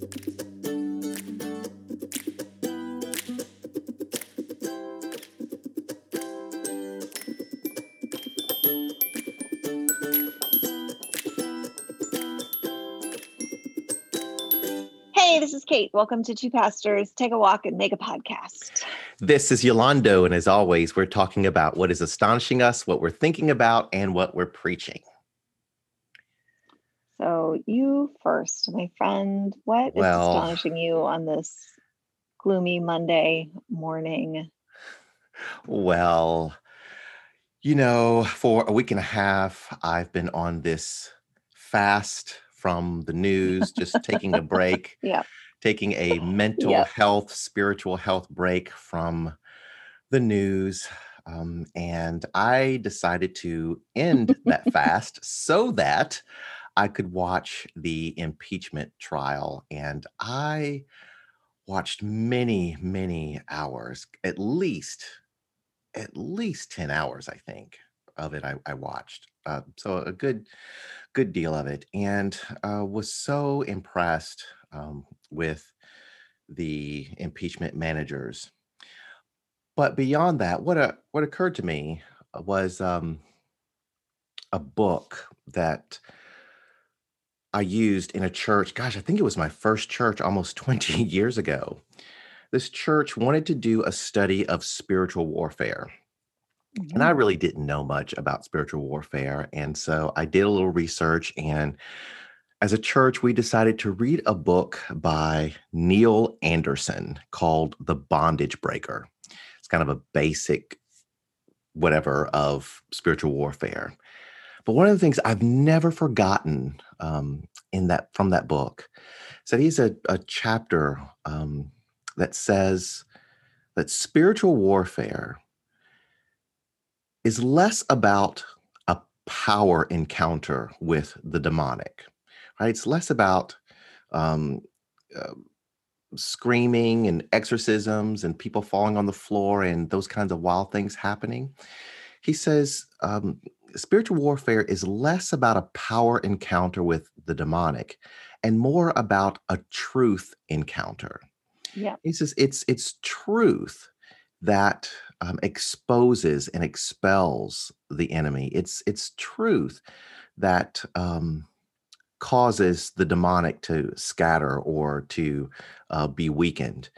Hey, this is Kate. Welcome to Two Pastors Take a Walk and Make a Podcast. This is Yolando, and as always, we're talking about what is astonishing us, what we're thinking about, and what we're preaching. So you first, my friend. What is astonishing you on this gloomy Monday morning? Well, you know, for a week and a half, I've been on this fast from the news, just taking a break, taking a mental health, spiritual health break from the news. And I decided to end that fast so that I could watch the impeachment trial. And I watched many, many hours, at least 10 hours, I think, of it I watched. So a good deal of it, and was so impressed with the impeachment managers. But beyond that, what occurred to me was a book that I used in a church. Gosh, I think it was my first church almost 20 years ago. This church wanted to do a study of spiritual warfare. And I really didn't know much about spiritual warfare. And so I did a little research. And as a church, we decided to read a book by Neil Anderson called The Bondage Breaker. It's kind of a basic whatever of spiritual warfare. But one of the things I've never forgotten from that book is that he's a chapter that says that spiritual warfare is less about a power encounter with the demonic, right? It's less about screaming and exorcisms and people falling on the floor and those kinds of wild things happening. He says spiritual warfare is less about a power encounter with the demonic and more about a truth encounter. Yeah, he says it's truth that exposes and expels the enemy. It's truth that causes the demonic to scatter or to be weakened.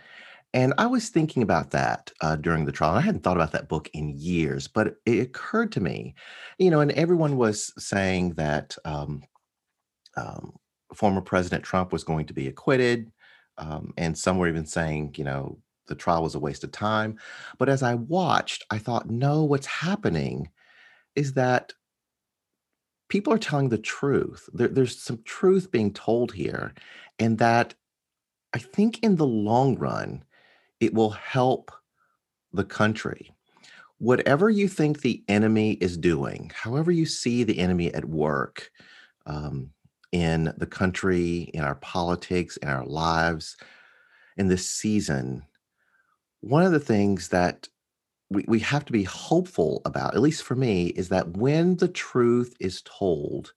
And I was thinking about that during the trial. I hadn't thought about that book in years, but it occurred to me, you know, and everyone was saying that former President Trump was going to be acquitted. And some were even saying, you know, the trial was a waste of time. But as I watched, I thought, no, what's happening is that people are telling the truth. There's some truth being told here. And that I think in the long run, it will help the country. Whatever you think the enemy is doing, however you see the enemy at work in the country, in our politics, in our lives, in this season, one of the things that we have to be hopeful about, at least for me, is that when the truth is told,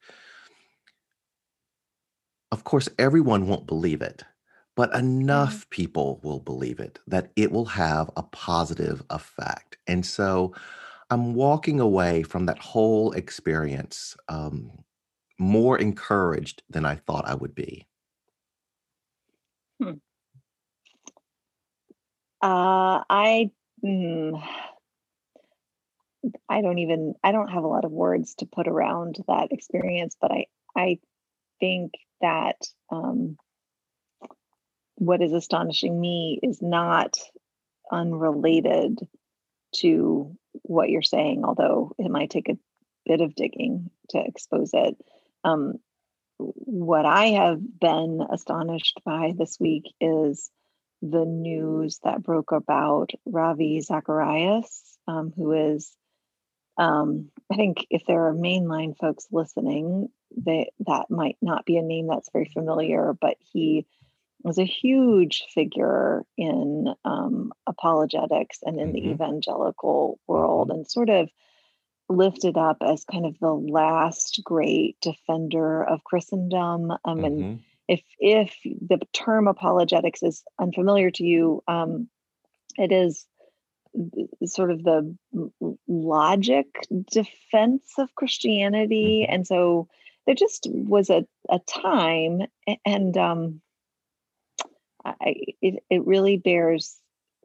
of course, everyone won't believe it, but enough people will believe it, that it will have a positive effect. And so I'm walking away from that whole experience more encouraged than I thought I would be. I don't have a lot of words to put around that experience, but I think that what is astonishing me is not unrelated to what you're saying, although it might take a bit of digging to expose it. What I have been astonished by this week is the news that broke about Ravi Zacharias, who is, I think if there are mainline folks listening, that might not be a name that's very familiar, but he was a huge figure in apologetics and in the evangelical world, and sort of lifted up as kind of the last great defender of Christendom. And If the term apologetics is unfamiliar to you, it is sort of the logic defense of Christianity. And so there just was a time, and it really bears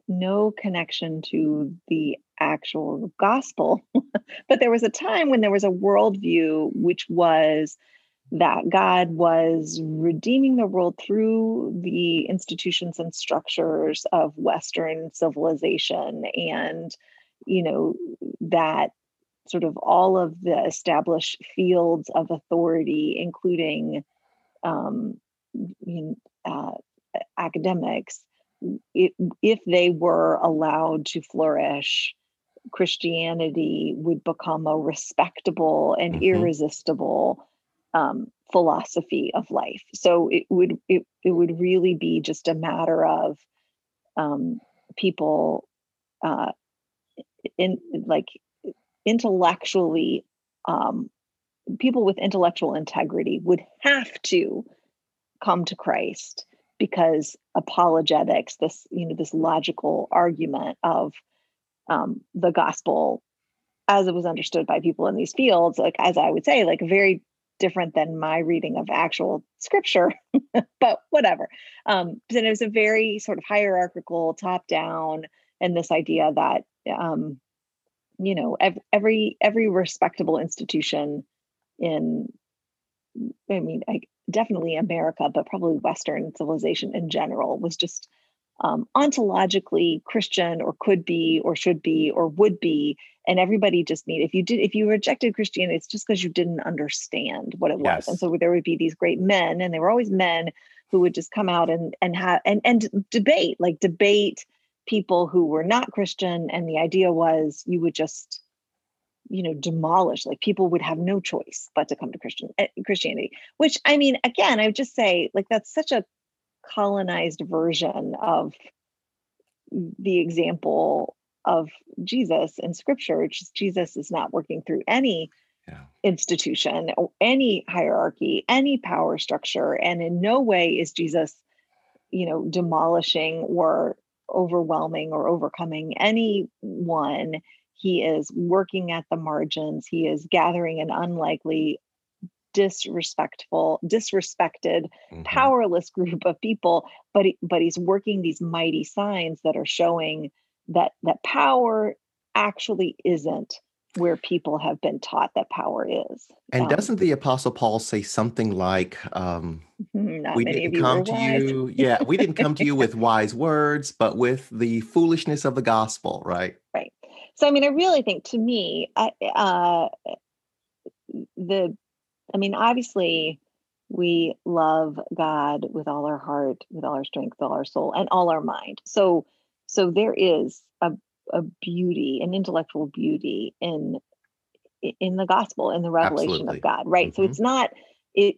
no connection to the actual gospel. But there was a time when there was a worldview which was that God was redeeming the world through the institutions and structures of Western civilization, and, you know, that sort of all of the established fields of authority, including academics, if they were allowed to flourish, Christianity would become a respectable and irresistible philosophy of life. So it would really be just a matter of people intellectually, people with intellectual integrity would have to come to Christ, because apologetics, this logical argument of the gospel as it was understood by people in these fields, like, as I would say, like, very different than my reading of actual scripture, but whatever. Then it was a very sort of hierarchical, top down, and this idea that, every respectable institution definitely America, but probably Western civilization in general, was just ontologically Christian, or could be, or should be, or would be. And everybody just if you rejected Christianity, it's just because you didn't understand what it was. And so there would be these great men, and they were always men who would just come out and debate people who were not Christian. And the idea was you would just, demolish, like, people would have no choice but to come to Christianity, which, I mean, again, I would just say, like, that's such a colonized version of the example of Jesus in scripture. It's just, Jesus is not working through any institution, or any hierarchy, any power structure. And in no way is Jesus, demolishing or overwhelming or overcoming anyone. He is working at the margins. He is gathering an unlikely, disrespected, powerless group of people. But he's working these mighty signs that are showing that power actually isn't where people have been taught that power is. And doesn't the Apostle Paul say something like, we didn't come to you with wise words, but with the foolishness of the gospel, right? Right. So, I mean, I really think, to me, obviously we love God with all our heart, with all our strength, with all our soul, and all our mind. So there is a beauty, an intellectual beauty in the gospel, in the revelation of God, right? So it's not, the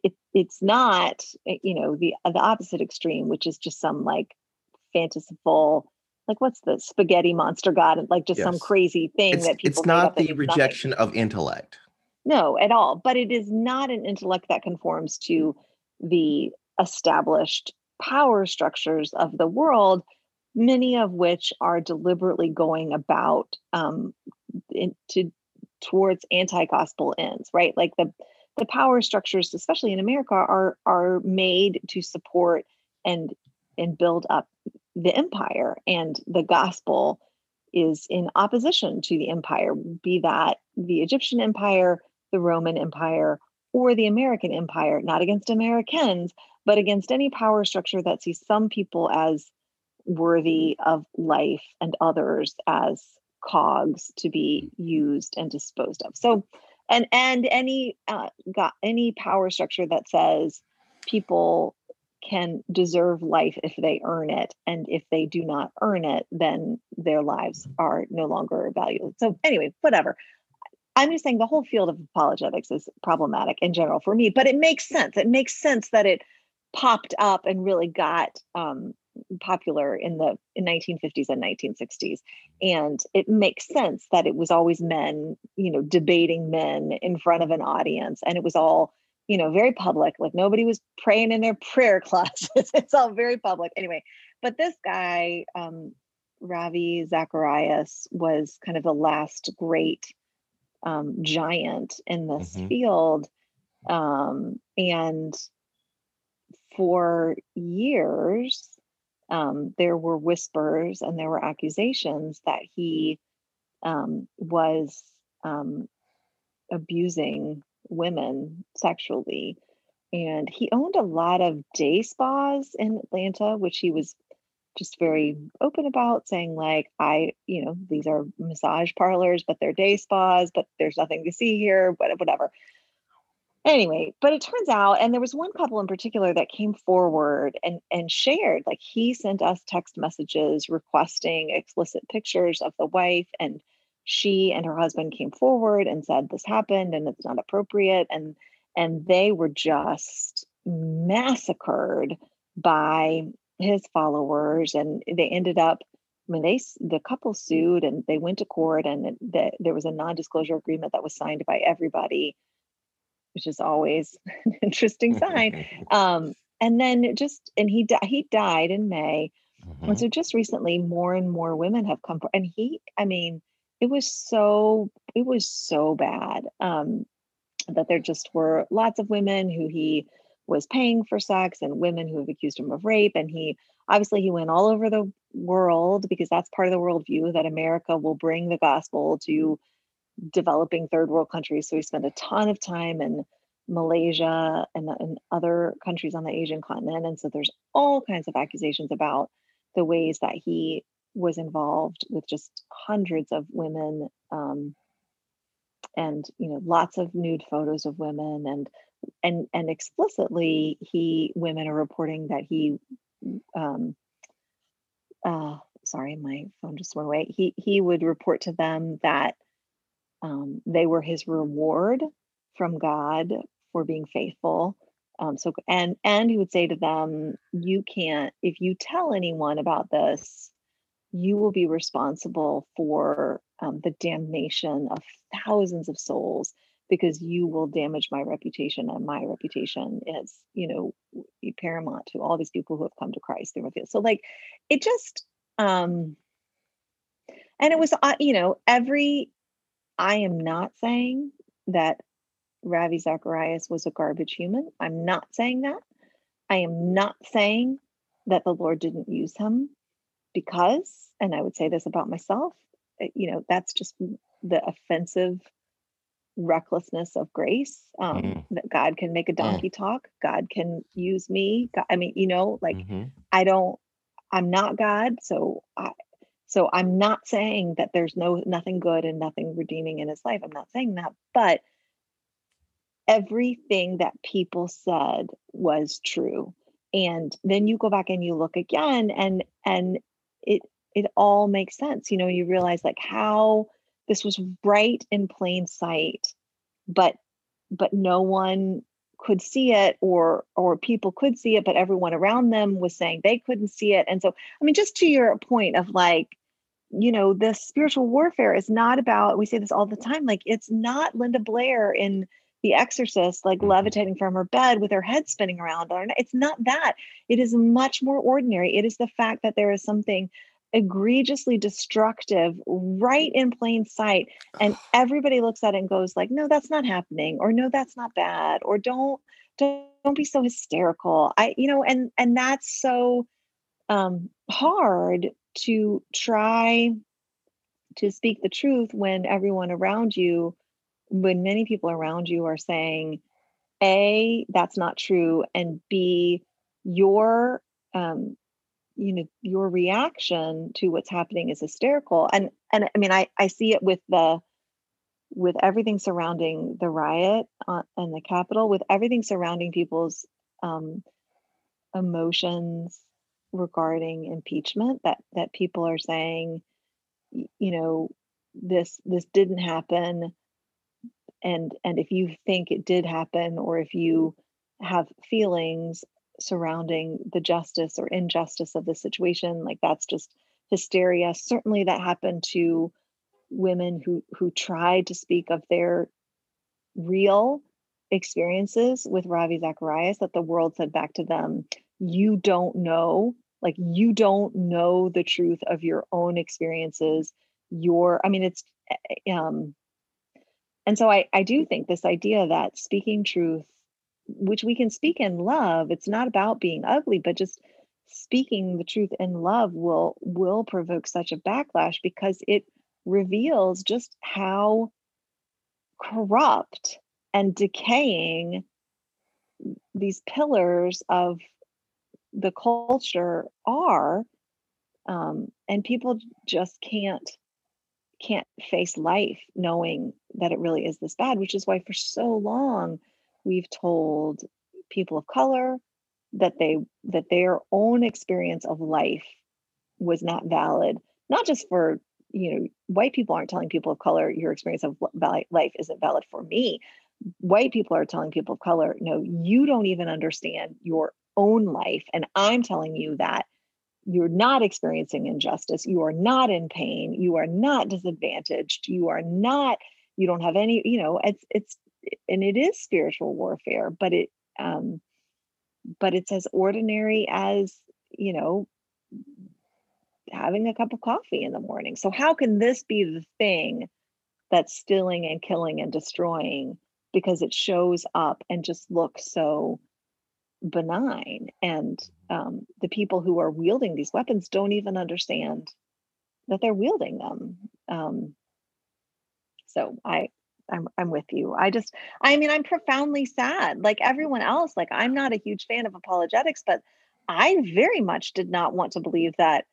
opposite extreme, which is just some, like, fanciful, like, what's the spaghetti monster God? Like, just some crazy thing that people. It's not the rejection of intellect. No, at all. But it is not an intellect that conforms to the established power structures of the world, many of which are deliberately going about towards anti-gospel ends, right? Like, the power structures, especially in America, are made to support and build up the empire, and the gospel is in opposition to the empire, be that the Egyptian empire, the Roman empire, or the American empire, not against Americans, but against any power structure that sees some people as worthy of life and others as cogs to be used and disposed of. So, and any power structure that says people can deserve life if they earn it, and if they do not earn it, then their lives are no longer valuable. So anyway, whatever. I'm just saying the whole field of apologetics is problematic in general for me, but it makes sense. It makes sense that it popped up and really got popular in the 1950s and 1960s, and it makes sense that it was always men, debating men in front of an audience, and it was all you know, very public, like nobody was praying in their prayer closets. It's all very public anyway. But this guy, Ravi Zacharias, was kind of the last great giant in this field. And for years, there were whispers and there were accusations that he was abusing women sexually. And he owned a lot of day spas in Atlanta, which he was just very open about, saying like, these are massage parlors, but they're day spas, but there's nothing to see here, but whatever. Anyway, but it turns out, and there was one couple in particular that came forward and shared, like he sent us text messages requesting explicit pictures of the wife, and she and her husband came forward and said, this happened and it's not appropriate. And they were just massacred by his followers. And they ended up, the couple sued and they went to court, and there was a non-disclosure agreement that was signed by everybody, which is always an interesting sign. And he died in May. And so just recently, more and more women have come. And it was so bad that there just were lots of women who he was paying for sex, and women who have accused him of rape. And he went all over the world, because that's part of the worldview that America will bring the gospel to developing third world countries. So he spent a ton of time in Malaysia and other countries on the Asian continent. And so there's all kinds of accusations about the ways that he was involved with just hundreds of women, and lots of nude photos of women, and explicitly women are reporting that he sorry, my phone just went away. He would report to them that they were his reward from God for being faithful. So he would say to them, if you tell anyone about this, you will be responsible for the damnation of thousands of souls, because you will damage my reputation, and my reputation is, paramount to all these people who have come to Christ through my faith. So it just, and it was, I am not saying that Ravi Zacharias was a garbage human. I'm not saying that. I am not saying that the Lord didn't use him, because, and I would say this about myself, that's just the offensive recklessness of grace, that God can make a donkey talk. God can use me. God, I'm not God. So I'm not saying that there's nothing good and nothing redeeming in his life. I'm not saying that, but everything that people said was true. And then you go back and you look again, and it all makes sense. You realize how this was right in plain sight, but no one could see it, or people could see it, but everyone around them was saying they couldn't see it. And so, just to your point of this spiritual warfare is not about, we say this all the time, it's not Linda Blair in The Exorcist, levitating from her bed with her head spinning around. It's not that. It is much more ordinary. It is the fact that there is something egregiously destructive right in plain sight, and everybody looks at it and goes no, that's not happening, or no, that's not bad, or don't be so hysterical. And that's so hard to try to speak the truth when many people around you are saying, A, that's not true, and B, your your reaction to what's happening is hysterical. And I see it with everything surrounding the riot and the Capitol, with everything surrounding people's emotions regarding impeachment, that people are saying, this didn't happen. And if you think it did happen, or if you have feelings surrounding the justice or injustice of the situation, that's just hysteria. Certainly that happened to women who tried to speak of their real experiences with Ravi Zacharias that the world said back to them, you don't know, like, you don't know the truth of your own experiences. And so I do think this idea that speaking truth, which we can speak in love, it's not about being ugly, but just speaking the truth in love will provoke such a backlash, because it reveals just how corrupt and decaying these pillars of the culture are, and people just can't face life knowing that it really is this bad, which is why for so long we've told people of color that their own experience of life was not valid. Not just for, you know, white people aren't telling people of color, your experience of life isn't valid for me. White people are telling people of color, no, you don't even understand your own life. And I'm telling you that you're not experiencing injustice. You are not in pain. You are not disadvantaged. You don't have any, you know, and it is spiritual warfare, but it's as ordinary as, you know, having a cup of coffee in the morning. So how can this be the thing that's stealing and killing and destroying, because it shows up and just looks so benign? And the people who are wielding these weapons don't even understand that they're wielding them. So I'm with you. I'm profoundly sad, like everyone else. Like, I'm not a huge fan of apologetics, but I very much did not want to believe that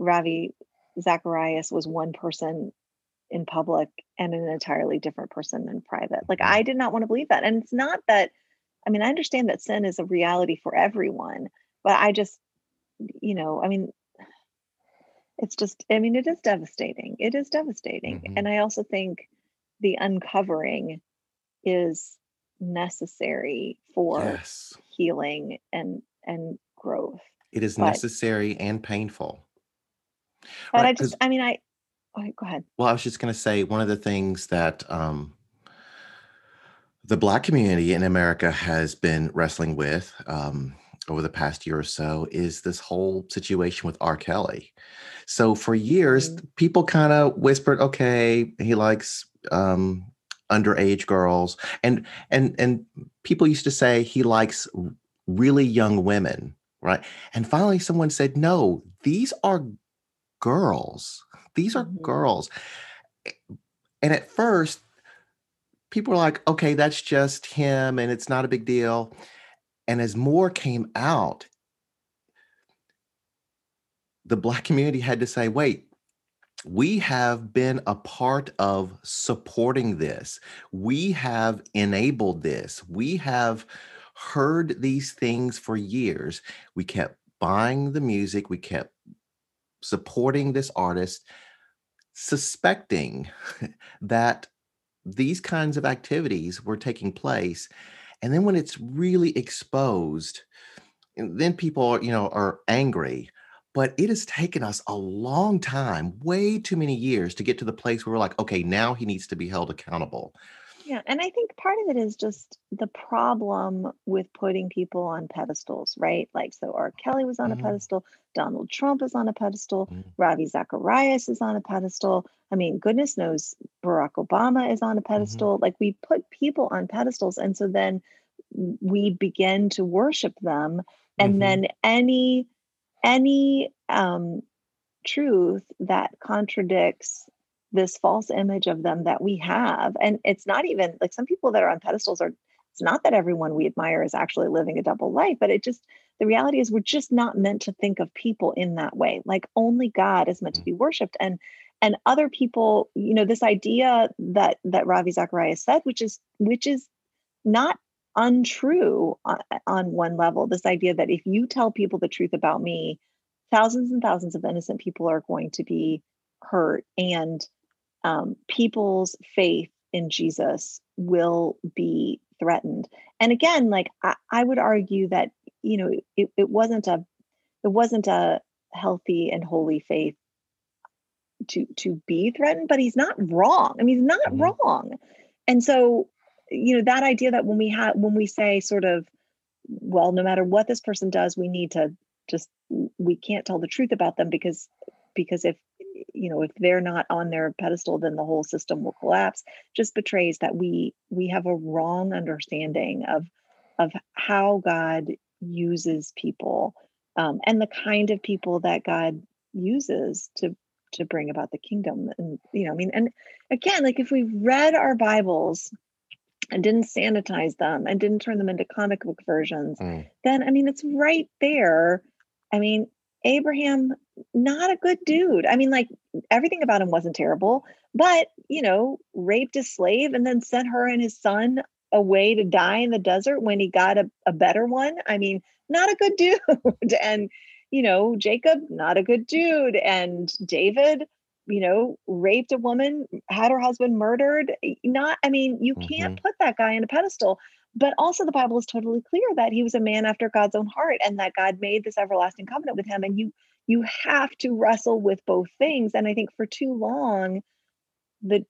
Ravi Zacharias was one person in public and an entirely different person in private. Like, I did not want to believe that. And it's not that, I mean, I understand that sin is a reality for everyone, but I just, you know, I mean, it's just, I mean, it is devastating. It is devastating. Mm-hmm. And I also think the uncovering is necessary for healing and growth. It is necessary and painful. But right, go ahead. Well, I was just going to say, one of the things that the Black community in America has been wrestling with over the past year or so is this whole situation with R. Kelly. So for years, mm-hmm. people kind of whispered, okay, he likes underage girls. And people used to say he likes really young women, right? And finally someone said, no, these are girls. These are girls. And at first, people were like, okay, that's just him and it's not a big deal. And as more came out, the Black community had to say, wait, we have been a part of supporting this. We have enabled this. We have heard these things for years. We kept buying the music. We kept supporting this artist, suspecting that these kinds of activities were taking place. And then when it's really exposed, then people, you know, are angry. But it has taken us a long time, way too many years, to get to the place where we're like, okay, now he needs to be held accountable. Yeah. And I think part of it is just the problem with putting people on pedestals, right? Like, so R. Kelly was on mm-hmm. a pedestal. Donald Trump is on a pedestal. Mm-hmm. Ravi Zacharias is on a pedestal. I mean, goodness knows Barack Obama is on a pedestal. Mm-hmm. Like, we put people on pedestals. And so then we begin to worship them. And mm-hmm. then any truth that contradicts this false image of them that we have. And it's not even like some people that are on pedestals are, it's not that everyone we admire is actually living a double life, but the reality is we're just not meant to think of people in that way. Like, only God is meant to be worshiped. And other people, you know, this idea that Ravi Zacharias said, which is not untrue on one level, this idea that if you tell people the truth about me, thousands and thousands of innocent people are going to be hurt, and people's faith in Jesus will be threatened. And again, like, I would argue that, you know, it wasn't a healthy and holy faith to be threatened, but he's not wrong. I mean, he's not wrong. And so you know, that idea that when we say sort of, well, no matter what this person does, we need to just, we can't tell the truth about them because if, you know, if they're not on their pedestal, then the whole system will collapse, just betrays that we have a wrong understanding of how God uses people, and the kind of people that God uses to bring about the kingdom. And, you know, I mean, and again, like if we read our Bibles and didn't sanitize them and didn't turn them into comic book versions, then, I mean, it's right there. I mean, Abraham, not a good dude. I mean, like everything about him wasn't terrible, but, you know, raped his slave and then sent her and his son away to die in the desert when he got a better one. I mean, not a good dude. And, you know, Jacob, not a good dude. And David, you know, raped a woman, had her husband murdered. Not, I mean, you can't put that guy on a pedestal. But also the Bible is totally clear that he was a man after God's own heart and that God made this everlasting covenant with him. And you have to wrestle with both things. And I think for too long, the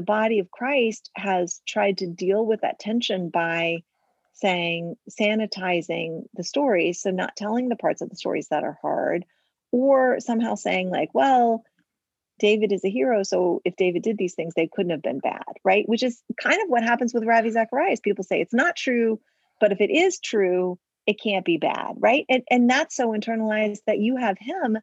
body of Christ has tried to deal with that tension by saying, sanitizing the stories. So not telling the parts of the stories that are hard, or somehow saying like, well, David is a hero, so if David did these things, they couldn't have been bad, right? Which is kind of what happens with Ravi Zacharias. People say it's not true, but if it is true, it can't be bad, right? And that's so internalized that you have him,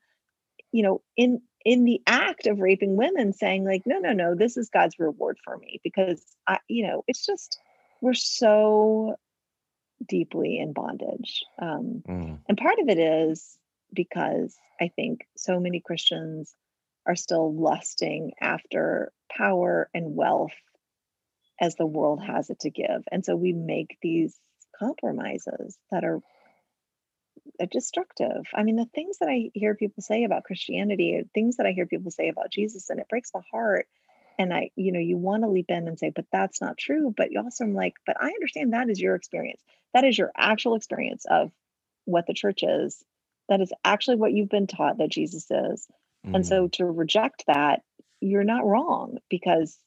you know, in the act of raping women saying like, no, this is God's reward for me, because I, you know, it's just, we're so deeply in bondage. And part of it is because I think so many Christians are still lusting after power and wealth as the world has it to give. And so we make these compromises that are destructive. I mean, the things that I hear people say about Christianity are things that I hear people say about Jesus, and it breaks my heart. And I, you know, you want to leap in and say, but that's not true. But you also, I'm like, but I understand that is your experience. That is your actual experience of what the church is. That is actually what you've been taught that Jesus is. And so to reject that, you're not wrong, because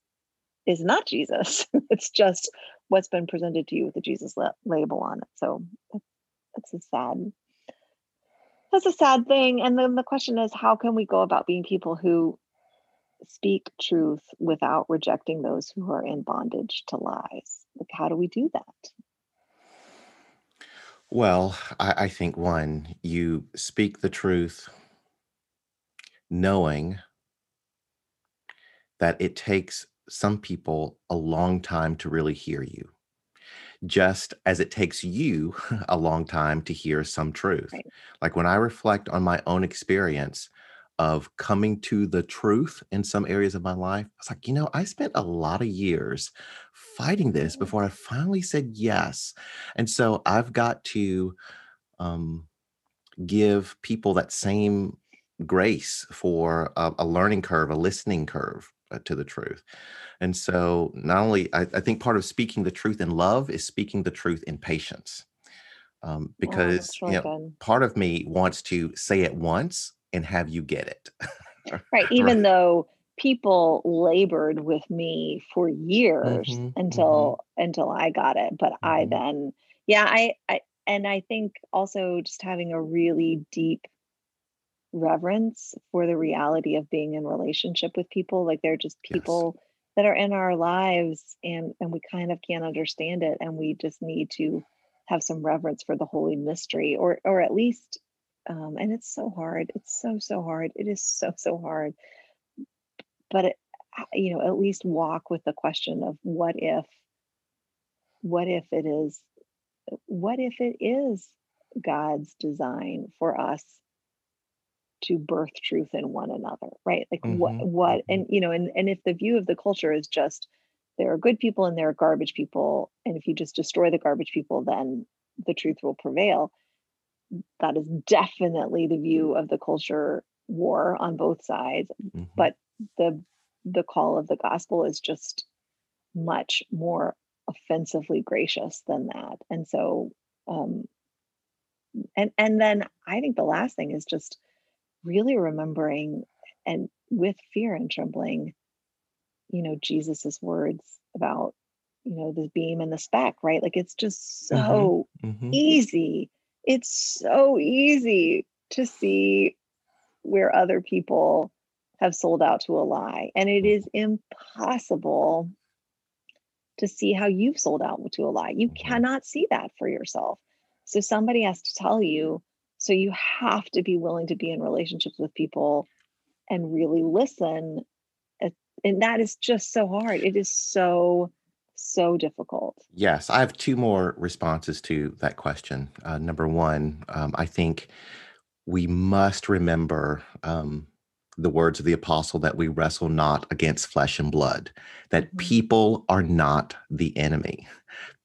it's not Jesus. It's just what's been presented to you with the Jesus label on it. So that's a sad thing. And then the question is, how can we go about being people who speak truth without rejecting those who are in bondage to lies? Like, how do we do that? Well, I think one, you speak the truth knowing that it takes some people a long time to really hear you, just as it takes you a long time to hear some truth. Right. Like when I reflect on my own experience of coming to the truth in some areas of my life, I was like, you know, I spent a lot of years fighting this before I finally said yes. And so I've got to give people that same grace for a learning curve, a listening curve to the truth. And so not only, I think part of speaking the truth in love is speaking the truth in patience. Because yeah, you know, part of me wants to say it once and have you get it. Right. Even though people labored with me for years until I got it. But I think also just having a really deep reverence for the reality of being in relationship with people. Like they're just people that are in our lives, and we kind of can't understand it, and we just need to have some reverence for the holy mystery, or at least and it's so hard. It's so hard. It is so hard. But it, you know, at least walk with the question of what if it is God's design for us to birth truth in one another, right? Like what, and you know, and if the view of the culture is just there are good people and there are garbage people, and if you just destroy the garbage people, then the truth will prevail. That is definitely the view of the culture war on both sides. But the call of the gospel is just much more offensively gracious than that. And so, and then I think the last thing is just really remembering, and with fear and trembling, you know, Jesus's words about, you know, the beam and the speck, right? Like, it's just so easy. It's so easy to see where other people have sold out to a lie. And it is impossible to see how you've sold out to a lie. You cannot see that for yourself. So somebody has to tell you. So you have to be willing to be in relationships with people and really listen. And that is just so hard. It is so, so difficult. Yes. I have two more responses to that question. Number one, I think we must remember the words of the apostle that we wrestle not against flesh and blood, that people are not the enemy.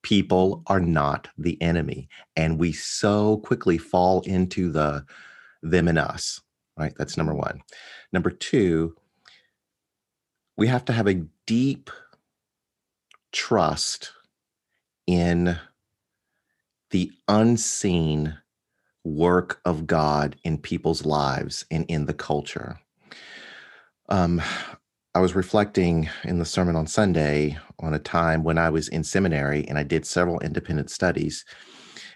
People are not the enemy. And we so quickly fall into the them and us, right? That's number one. Number two, we have to have a deep trust in the unseen work of God in people's lives and in the culture. I was reflecting in the sermon on Sunday on a time when I was in seminary and I did several independent studies.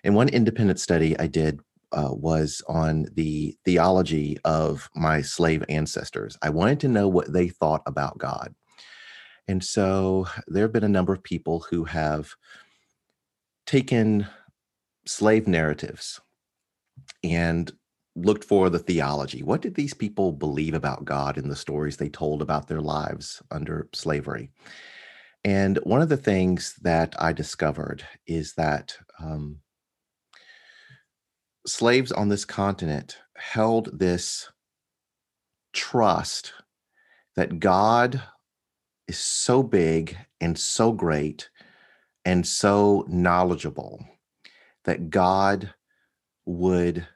And one independent study I did was on the theology of my slave ancestors. I wanted to know what they thought about God. And so there have been a number of people who have taken slave narratives and looked for the theology. What did these people believe about God in the stories they told about their lives under slavery? And one of the things that I discovered is that slaves on this continent held this trust that God is so big and so great and so knowledgeable that God would,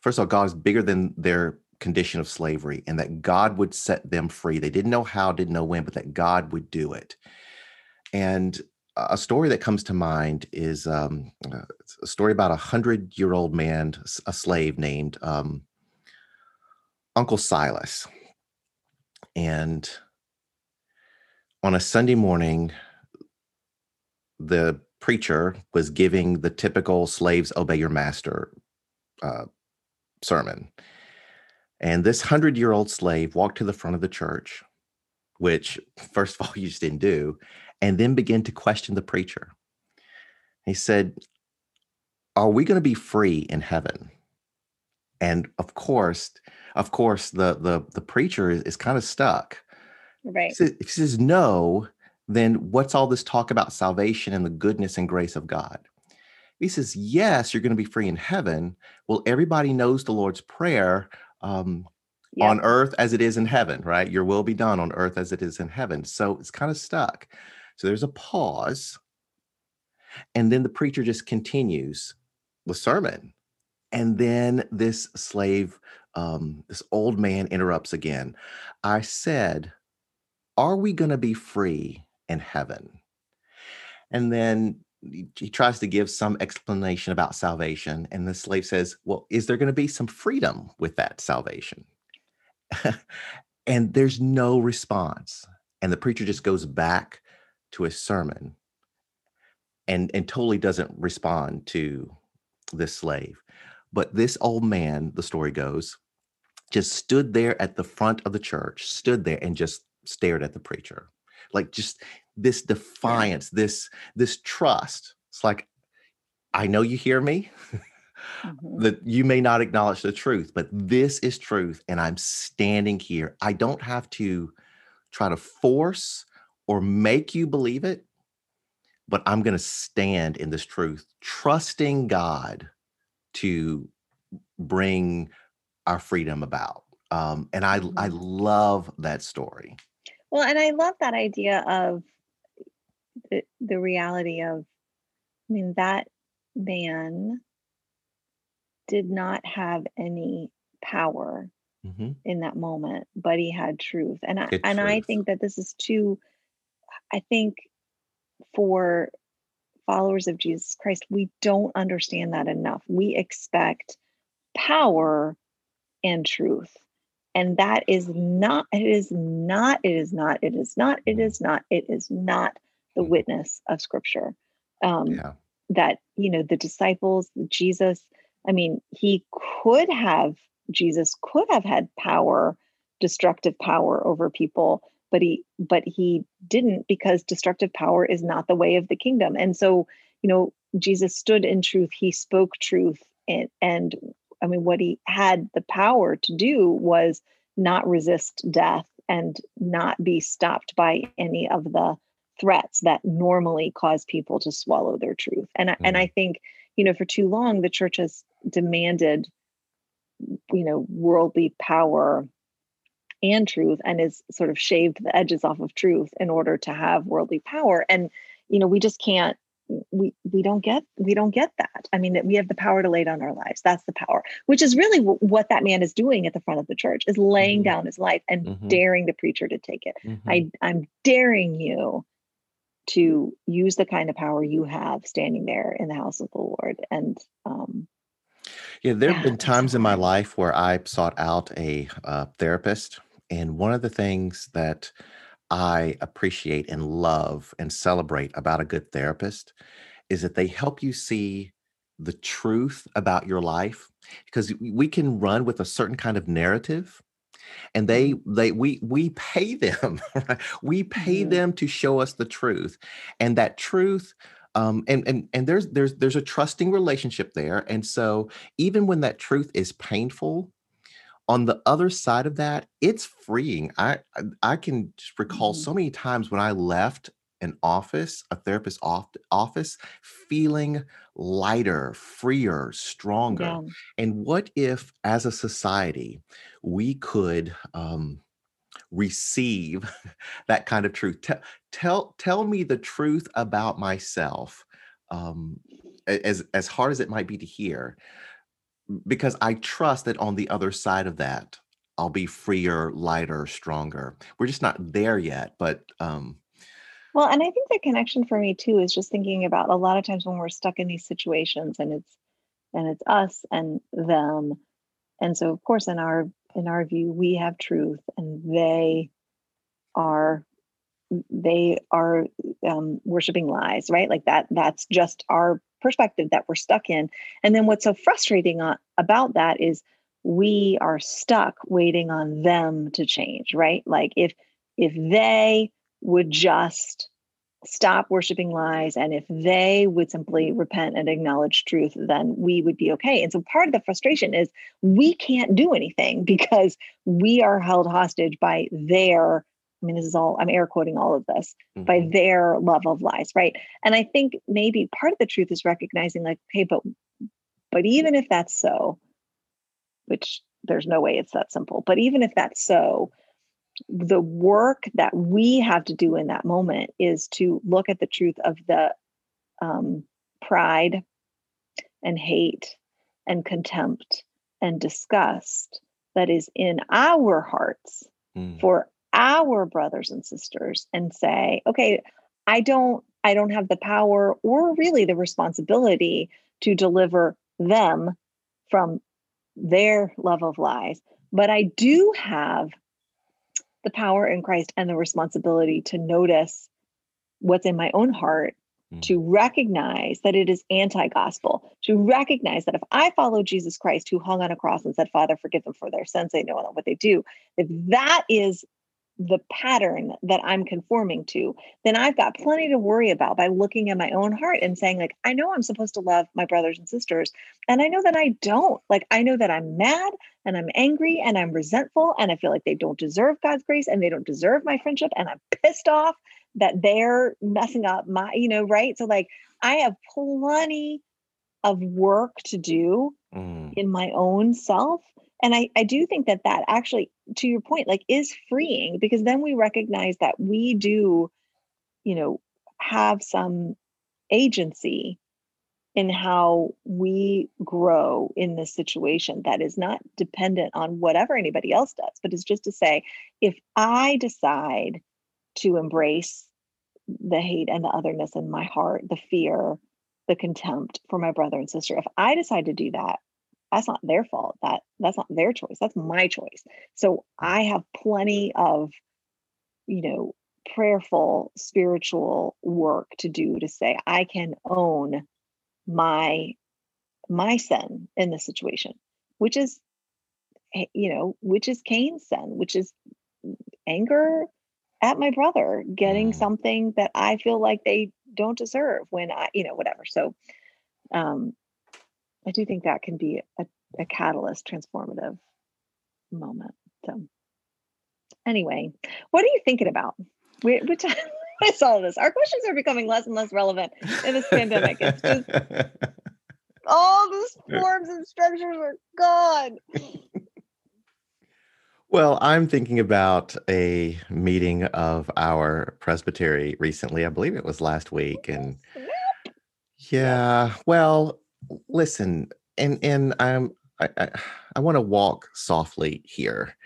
first of all, God is bigger than their condition of slavery and that God would set them free. They didn't know how, didn't know when, but that God would do it. And a story that comes to mind is a story about 100-year-old man, a slave named Uncle Silas. And on a Sunday morning, the preacher was giving the typical slaves obey your master sermon. And this 100-year-old slave walked to the front of the church, which first of all, you just didn't do, and then began to question the preacher. He said, are we going to be free in heaven? And of course, the preacher is kind of stuck. Right. If he says no, then what's all this talk about salvation and the goodness and grace of God? If he says, yes, you're going to be free in heaven. Well, everybody knows the Lord's Prayer. On earth as it is in heaven, right? Your will be done on earth as it is in heaven. So it's kind of stuck. So there's a pause. And then the preacher just continues the sermon. And then this slave, this old man interrupts again. I said, are we going to be free in heaven? And then he tries to give some explanation about salvation. And the slave says, well, is there going to be some freedom with that salvation? And there's no response. And the preacher just goes back to his sermon and totally doesn't respond to this slave. But this old man, the story goes, just stood there at the front of the church, stood there and just stared at the preacher. Like just this defiance, this trust. It's like, I know you hear me. That you may not acknowledge the truth, but this is truth. And I'm standing here. I don't have to try to force or make you believe it, but I'm going to stand in this truth, trusting God to bring our freedom about. And I love that story. Well, and I love that idea of the reality of, I mean, that man did not have any power in that moment, but he had truth. And I think that this is too, I think for followers of Jesus Christ, we don't understand that enough. We expect power and truth. And that is not, it is not, it is not, it is not, it is not, it is not the witness of Scripture. That, you know, the disciples, Jesus, I mean, Jesus could have had power, destructive power over people, but he didn't, because destructive power is not the way of the kingdom. And so, you know, Jesus stood in truth. He spoke truth. And I mean, what he had the power to do was not resist death and not be stopped by any of the threats that normally cause people to swallow their truth. And I think, you know, for too long, the church has demanded, you know, worldly power and truth, and has sort of shaved the edges off of truth in order to have worldly power. And, you know, we just can't, we don't get that. I mean, that we have the power to lay down our lives. That's the power, which is really what that man is doing at the front of the church, is laying down his life and daring the preacher to take it. I'm daring you to use the kind of power you have standing there in the house of the Lord. And, there have been times in my life where I sought out a therapist. And one of the things that I appreciate and love and celebrate about a good therapist is that they help you see the truth about your life, because we can run with a certain kind of narrative, and we pay them, right? We pay them to show us the truth, and that truth. And there's a trusting relationship there. And so even when that truth is painful, on the other side of that, it's freeing. I can just recall so many times when I left an office, a therapist's office, feeling lighter, freer, stronger. Yeah. And what if, as a society, we could receive that kind of truth? Tell me the truth about myself, as hard as it might be to hear, because I trust that on the other side of that, I'll be freer, lighter, stronger. We're just not there yet, but. Well, and I think the connection for me too is just thinking about, a lot of times when we're stuck in these situations, and it's us and them, and so of course in our view we have truth, and they are worshiping lies, right? Like that's just our perspective that we're stuck in. And then what's so frustrating about that is we are stuck waiting on them to change, right? Like if they would just stop worshiping lies, and if they would simply repent and acknowledge truth, then we would be okay. And so part of the frustration is we can't do anything because we are held hostage by their, I mean, this is all, I'm air quoting all of this, by their love of lies, right? And I think maybe part of the truth is recognizing, like, hey, but even if that's so, which there's no way it's that simple, but even if that's so, the work that we have to do in that moment is to look at the truth of the pride and hate and contempt and disgust that is in our hearts for our brothers and sisters, and say, okay, I don't have the power or really the responsibility to deliver them from their love of lies, but I do have the power in Christ and the responsibility to notice what's in my own heart, to recognize that it is anti-gospel, to recognize that if I follow Jesus Christ, who hung on a cross and said, Father, forgive them for their sins, they know not what they do. If that is the pattern that I'm conforming to, then I've got plenty to worry about by looking at my own heart and saying, like, I know I'm supposed to love my brothers and sisters, and I know that I don't. Like, I know that I'm mad and I'm angry and I'm resentful, and I feel like they don't deserve God's grace and they don't deserve my friendship, and I'm pissed off that they're messing up my, you know, right? So, like, I have plenty of work to do in my own self. And I do think that actually, to your point, like, is freeing, because then we recognize that we do, you know, have some agency in how we grow in this situation that is not dependent on whatever anybody else does, but it's just to say, if I decide to embrace the hate and the otherness in my heart, the fear, the contempt for my brother and sister, if I decide to do that, that's not their fault. That's not their choice. That's my choice. So I have plenty of, you know, prayerful, spiritual work to do to say, I can own my sin in this situation, which is, you know, which is Cain's sin, which is anger at my brother getting something that I feel like they don't deserve when I, you know, whatever. So I do think that can be a catalyst, transformative moment. So anyway, what are you thinking about? Which is all this? Our questions are becoming less and less relevant in this pandemic. It's just all these forms and structures are gone. Well, I'm thinking about a meeting of our presbytery recently. I believe it was last week. And yeah, well, listen, and I want to walk softly here,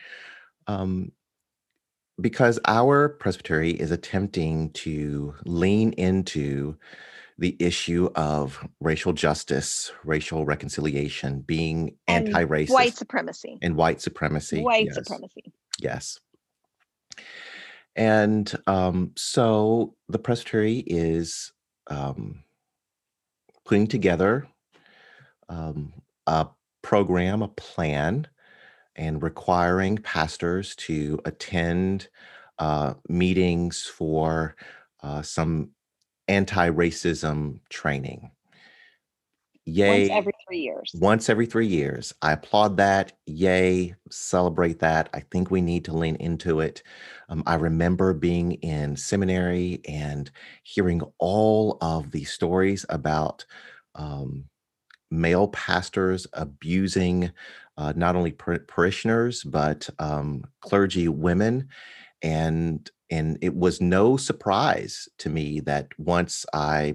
because our presbytery is attempting to lean into the issue of racial justice, racial reconciliation, being and anti-racist. White supremacy. White supremacy. Yes. And so the presbytery is putting together a program, a plan, and requiring pastors to attend meetings for some anti-racism training. Yay. Once every 3 years. I applaud that. Yay. Celebrate that. I think we need to lean into it. I remember being in seminary and hearing all of the stories about male pastors abusing not only parishioners, but clergy women. And it was no surprise to me that once I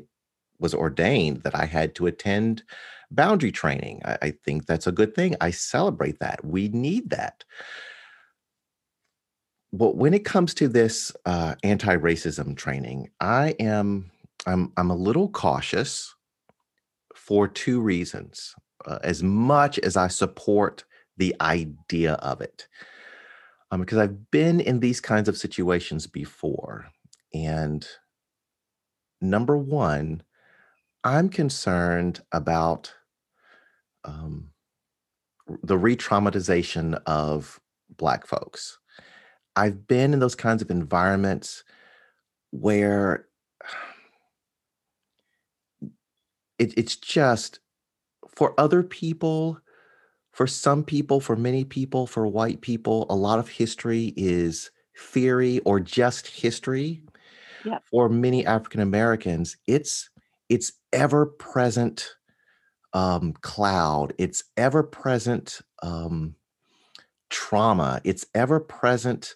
was ordained that I had to attend boundary training. I think that's a good thing. I celebrate that. We need that. But when it comes to this anti-racism training, I'm a little cautious for two reasons. As much as I support the idea of it, because I've been in these kinds of situations before. And number one, I'm concerned about the re-traumatization of Black folks. I've been in those kinds of environments where it's just for other people. For some people, for many people, for white people, a lot of history is theory or just history. Yeah. For many African Americans, it's ever-present cloud. It's ever-present trauma. It's ever-present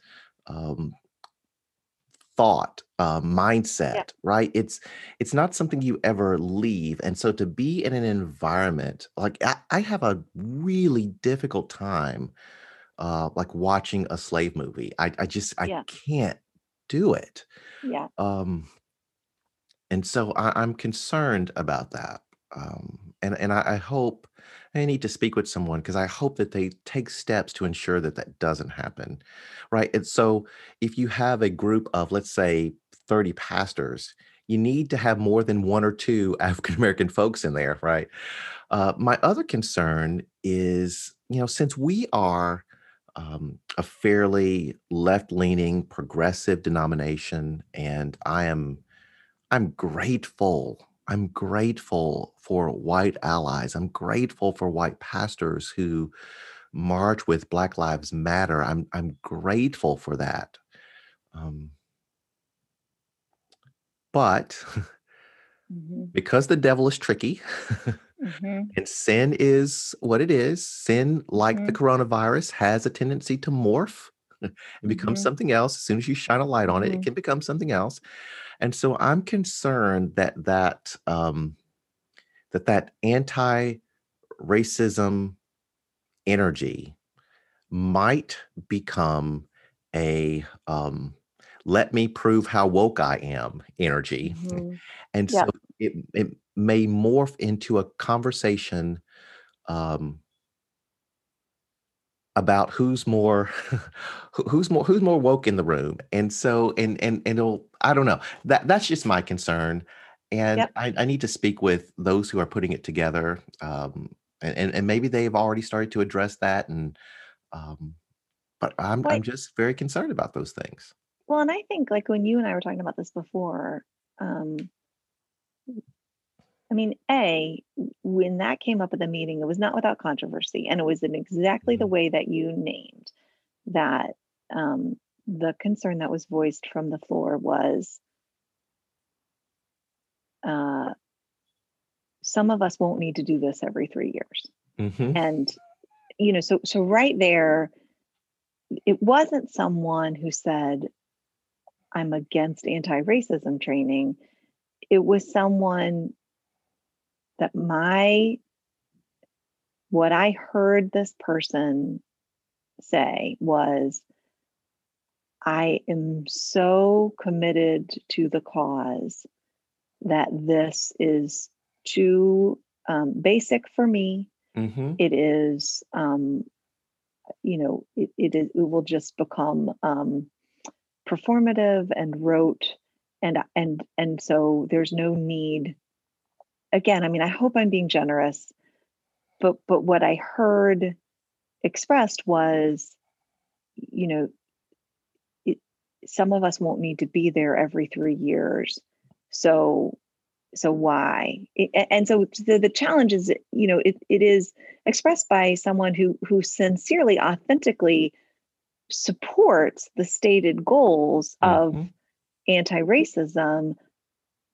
thought, mindset, yeah. Right? It's not something you ever leave. And so to be in an environment, like I have a really difficult time, like watching a slave movie. I can't do it. Yeah. And so I'm concerned about that. And I hope I need to speak with someone because I hope that they take steps to ensure that that doesn't happen, right? And so if you have a group of, let's say, 30 pastors, you need to have more than one or two African-American folks in there, right? My other concern is, you know, since we are a fairly left-leaning, progressive denomination, and I'm grateful. I'm grateful for white allies. I'm grateful for white pastors who march with Black Lives Matter. I'm grateful for that. But mm-hmm. because the devil is tricky mm-hmm. and sin is what it is, sin, like mm-hmm. the coronavirus, has a tendency to morph and become mm-hmm. something else. As soon as you shine a light on it, mm-hmm. it can become something else. And so I'm concerned that anti-racism energy might become a let me prove how woke I am energy. Mm-hmm. And yeah. so it may morph into a conversation about who's more woke in the room. And so, and it'll, I don't know, that's just my concern. And yep. I need to speak with those who are putting it together. And maybe they've already started to address that. And, but I'm just very concerned about those things. Well, and I think like when you and I were talking about this before, I mean, when that came up at the meeting, it was not without controversy, and it was in exactly the way that you named that. The concern that was voiced from the floor was, some of us won't need to do this every 3 years, mm-hmm. and you know, so right there, it wasn't someone who said, "I'm against anti-racism training." It was someone that what I heard this person say was, I am so committed to the cause that this is too basic for me. Mm-hmm. It is, it will just become performative and rote. And so there's no need. Again, I mean, I hope I'm being generous, but what I heard expressed was, you know, some of us won't need to be there every 3 years. So why? And so the challenge is, you know, it is expressed by someone who sincerely, authentically supports the stated goals mm-hmm. of anti-racism,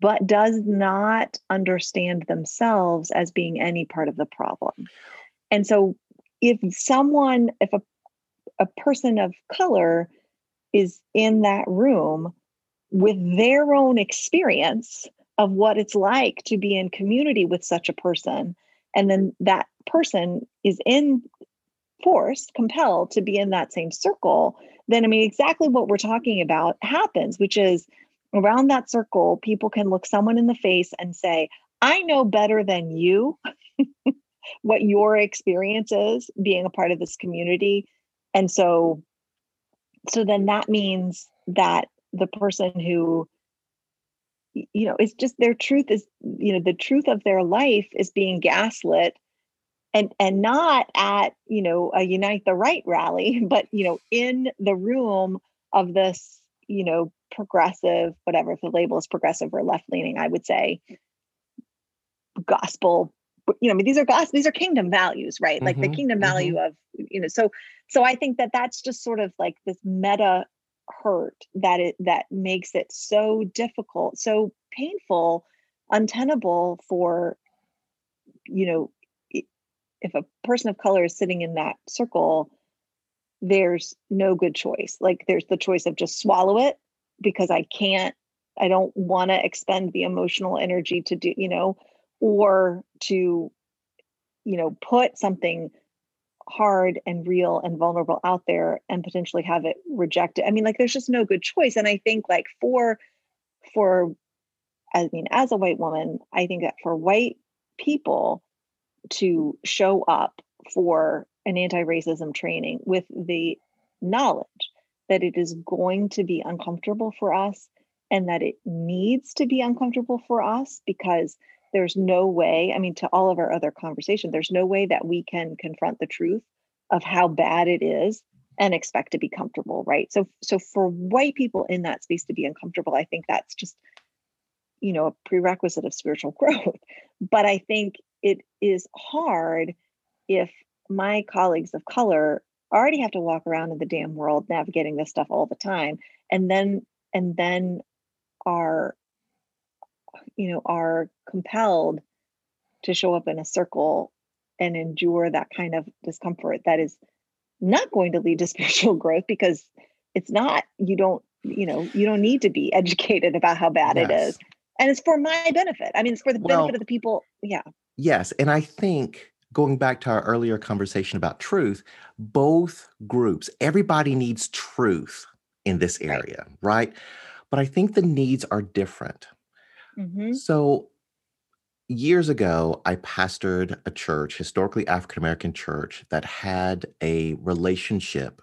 but does not understand themselves as being any part of the problem. And so if a person of color is in that room with their own experience of what it's like to be in community with such a person, and then that person is compelled to be in that same circle, then, I mean, exactly what we're talking about happens, which is, around that circle, people can look someone in the face and say, I know better than you what your experience is being a part of this community. And so then that means that the person who, you know, it's just their truth is, you know, the truth of their life is being gaslit, and not at, you know, a Unite the Right rally, but, you know, in the room of this, you know, progressive, whatever, if the label is progressive or left-leaning, I would say gospel, you know, I mean, these are kingdom values, right? Mm-hmm, like the kingdom mm-hmm. value of, you know, so I think that that's just sort of like this meta hurt that makes it so difficult, so painful, untenable for, you know, if a person of color is sitting in that circle, there's no good choice. Like there's the choice of just swallow it, because I don't want to expend the emotional energy to do, you know, or to, you know, put something hard and real and vulnerable out there and potentially have it rejected. I mean, like, there's just no good choice. And I think like as a white woman, I think that for white people to show up for an anti-racism training with the knowledge that it is going to be uncomfortable for us, and that it needs to be uncomfortable for us, because there's no way, I mean, to all of our other conversation, there's no way that we can confront the truth of how bad it is and expect to be comfortable, right? So for white people in that space to be uncomfortable, I think that's just, you know, a prerequisite of spiritual growth. But I think it is hard if my colleagues of color already have to walk around in the damn world navigating this stuff all the time, and then are, you know, are compelled to show up in a circle and endure that kind of discomfort that is not going to lead to spiritual growth, because it's not, you don't need to be educated about how bad yes. it is. And it's for my benefit. I mean, it's for the benefit of the people. Yeah. Yes. And I think, going back to our earlier conversation about truth, both groups, everybody needs truth in this area, right? But I think the needs are different. Mm-hmm. So Years ago, I pastored a church, historically African-American church, that had a relationship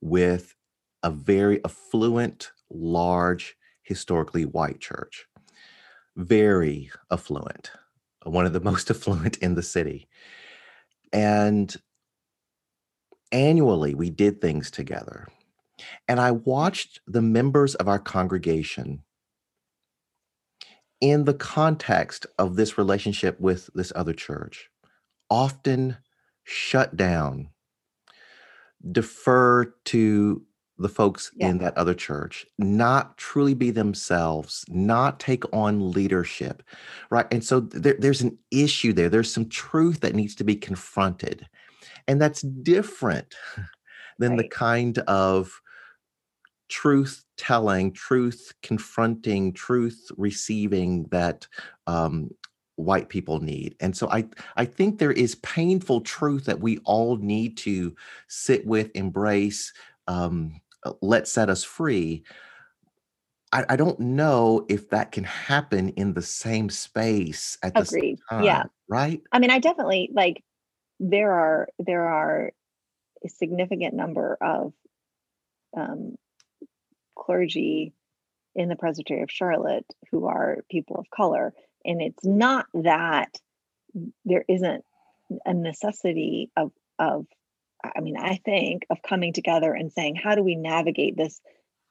with a very affluent, large, historically white church. Very affluent, one of the most affluent in the city. And annually, we did things together. And I watched the members of our congregation in the context of this relationship with this other church, often shut down, defer to the folks in that other church, not truly be themselves, not take on leadership, right? And so there's an issue there. There's some truth that needs to be confronted. And that's different than the kind of truth-telling, truth-confronting, truth-receiving that white people need. And so I think there is painful truth that we all need to sit with, embrace, let set us free. I don't know if that can happen in the same space at the same time. Yeah. Right? I mean, I definitely, like, there are a significant number of clergy in the Presbytery of Charlotte who are people of color. And it's not that there isn't a necessity of coming together and saying, how do we navigate this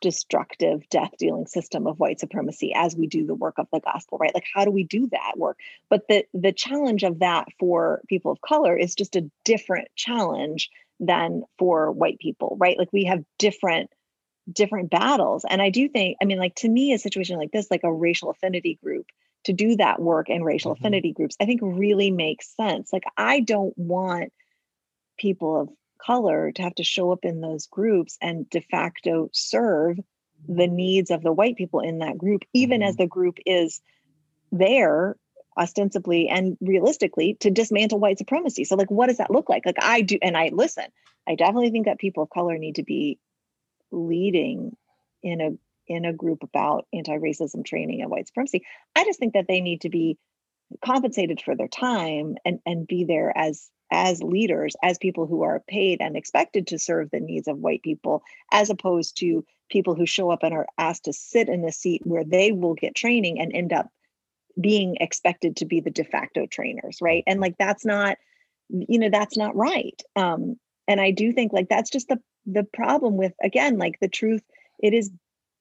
destructive death-dealing system of white supremacy as we do the work of the gospel, right? Like, how do we do that work? But the challenge of that for people of color is just a different challenge than for white people, right? Like, we have different battles. And I do think, I mean, like, to me, a situation like this, like a racial affinity group, to do that work in racial affinity groups, I think really makes sense. Like, I don't want people of color to have to show up in those groups and de facto serve the needs of the white people in that group, even as the group is there ostensibly and realistically to dismantle white supremacy. So, like, what does that look like? Like, I definitely think that people of color need to be leading in a group about anti-racism training and white supremacy. I just think that they need to be compensated for their time and be there as leaders, as people who are paid and expected to serve the needs of white people, as opposed to people who show up and are asked to sit in a seat where they will get training and end up being expected to be the de facto trainers, right? And, like, that's not right. And I do think, like, that's just the problem with, again, like, the truth.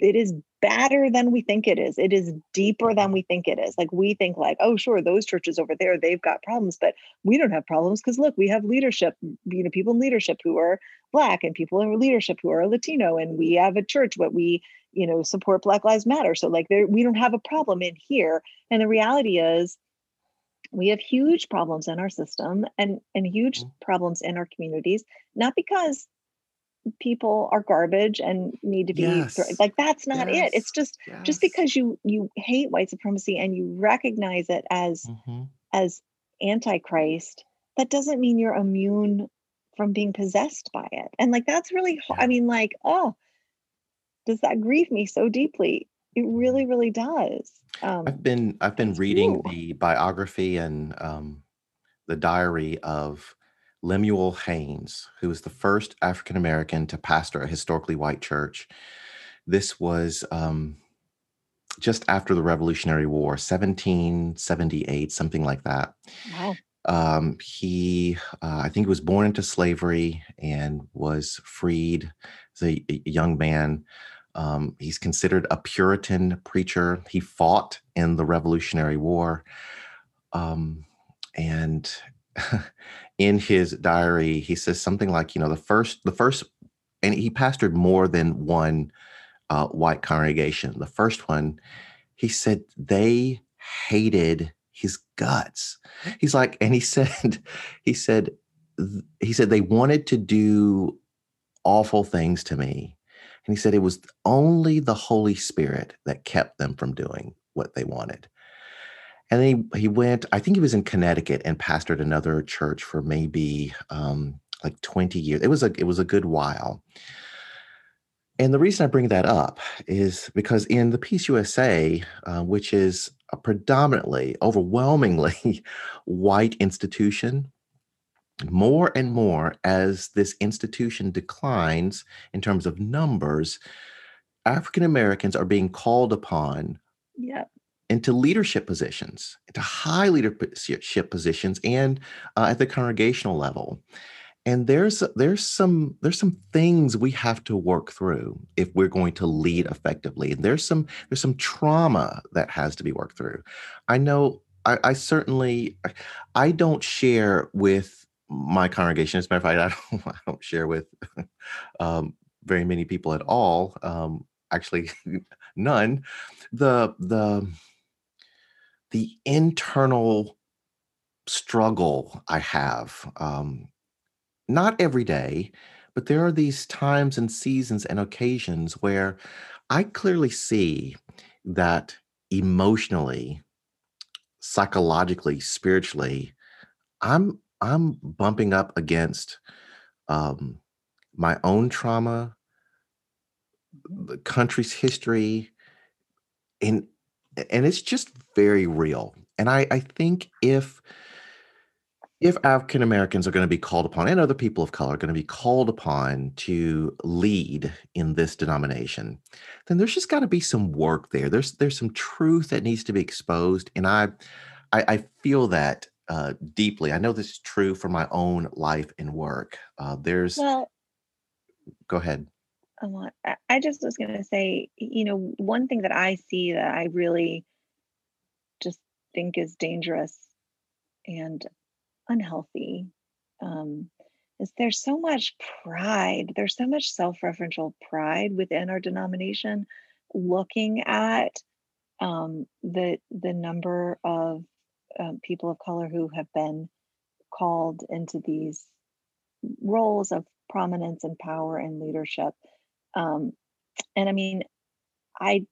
It is badder than we think it is. It is deeper than we think it is. Like, we think, like, oh, sure, those churches over there, they've got problems, but we don't have problems because, look, we have leadership, you know, people in leadership who are Black and people in leadership who are Latino, and we have a church where we, you know, support Black Lives Matter. So, like, we don't have a problem in here. And the reality is, we have huge problems in our system and huge problems in our communities, not because people are garbage and need to be like, that's not it. It's just because you hate white supremacy and you recognize it as antichrist, that doesn't mean you're immune from being possessed by it. And, like, that's really, I mean, like, oh, does that grieve me so deeply? It really, really does. I've been reading the biography and the diary of Lemuel Haynes, who was the first African-American to pastor a historically white church. This was just after the Revolutionary War, 1778, something like that. Wow. He I think, was born into slavery and was freed as a young man. He's considered a Puritan preacher. He fought in the Revolutionary War. And in his diary, he says something like, you know, the first, and he pastored more than one white congregation. The first one, he said, they hated his guts. He's like, and he said, they wanted to do awful things to me. And he said, it was only the Holy Spirit that kept them from doing what they wanted. And then he went, I think he was in Connecticut and pastored another church for maybe like 20 years. It was a good while. And the reason I bring that up is because in the PCUSA, which is a predominantly, overwhelmingly white institution, more and more as this institution declines in terms of numbers, African Americans are being called upon into leadership positions, into high leadership positions, and at the congregational level. And there's some things we have to work through if we're going to lead effectively. And there's some trauma that has to be worked through. I know I certainly don't share with my congregation. As a matter of fact, I don't share with very many people at all. Actually, none. The internal struggle I have. Not every day, but there are these times and seasons and occasions where I clearly see that emotionally, psychologically, spiritually, I'm bumping up against my own trauma, the country's history, and it's just very real. And I think if African Americans are going to be called upon, and other people of color are going to be called upon to lead in this denomination, then there's just got to be some work there. There's some truth that needs to be exposed, and I feel that deeply. I know this is true for my own life and work. Go ahead. I just was going to say, one thing that I see that I really just think is dangerous and unhealthy is there's so much pride, there's so much self-referential pride within our denomination, looking at the number of people of color who have been called into these roles of prominence and power and leadership. And I mean, I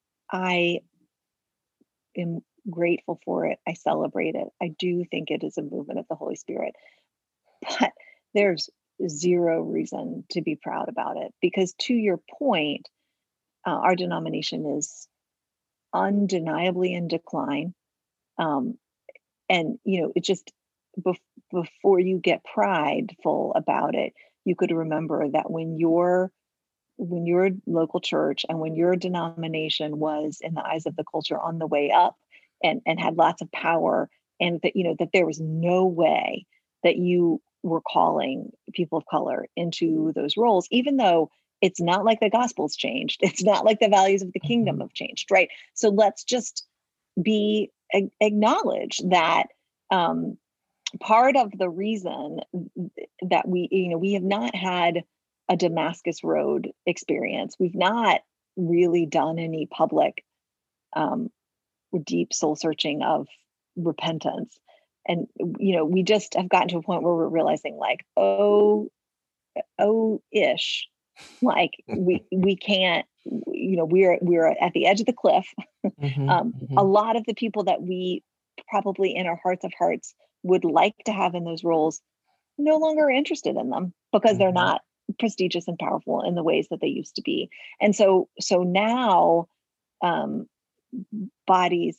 am grateful for it. I celebrate it. I do think it is a movement of the Holy Spirit, but there's zero reason to be proud about it, because to your point, our denomination is undeniably in decline. And, it just, before you get prideful about it, you could remember that when your local church and when your denomination was, in the eyes of the culture, on the way up, and had lots of power, and that, that there was no way that you were calling people of color into those roles, even though it's not like the gospel's changed. It's not like the values of the kingdom have changed, right? So let's just acknowledge that part of the reason that we have not had a Damascus Road experience, we've not really done any public deep soul searching of repentance. And, we just have gotten to a point where we're realizing, like, ish, like we can't, we're at the edge of the cliff. Mm-hmm, mm-hmm. A lot of the people that we probably in our hearts of hearts would like to have in those roles no longer are interested in them, because mm-hmm. they're not prestigious and powerful in the ways that they used to be. And so now, bodies,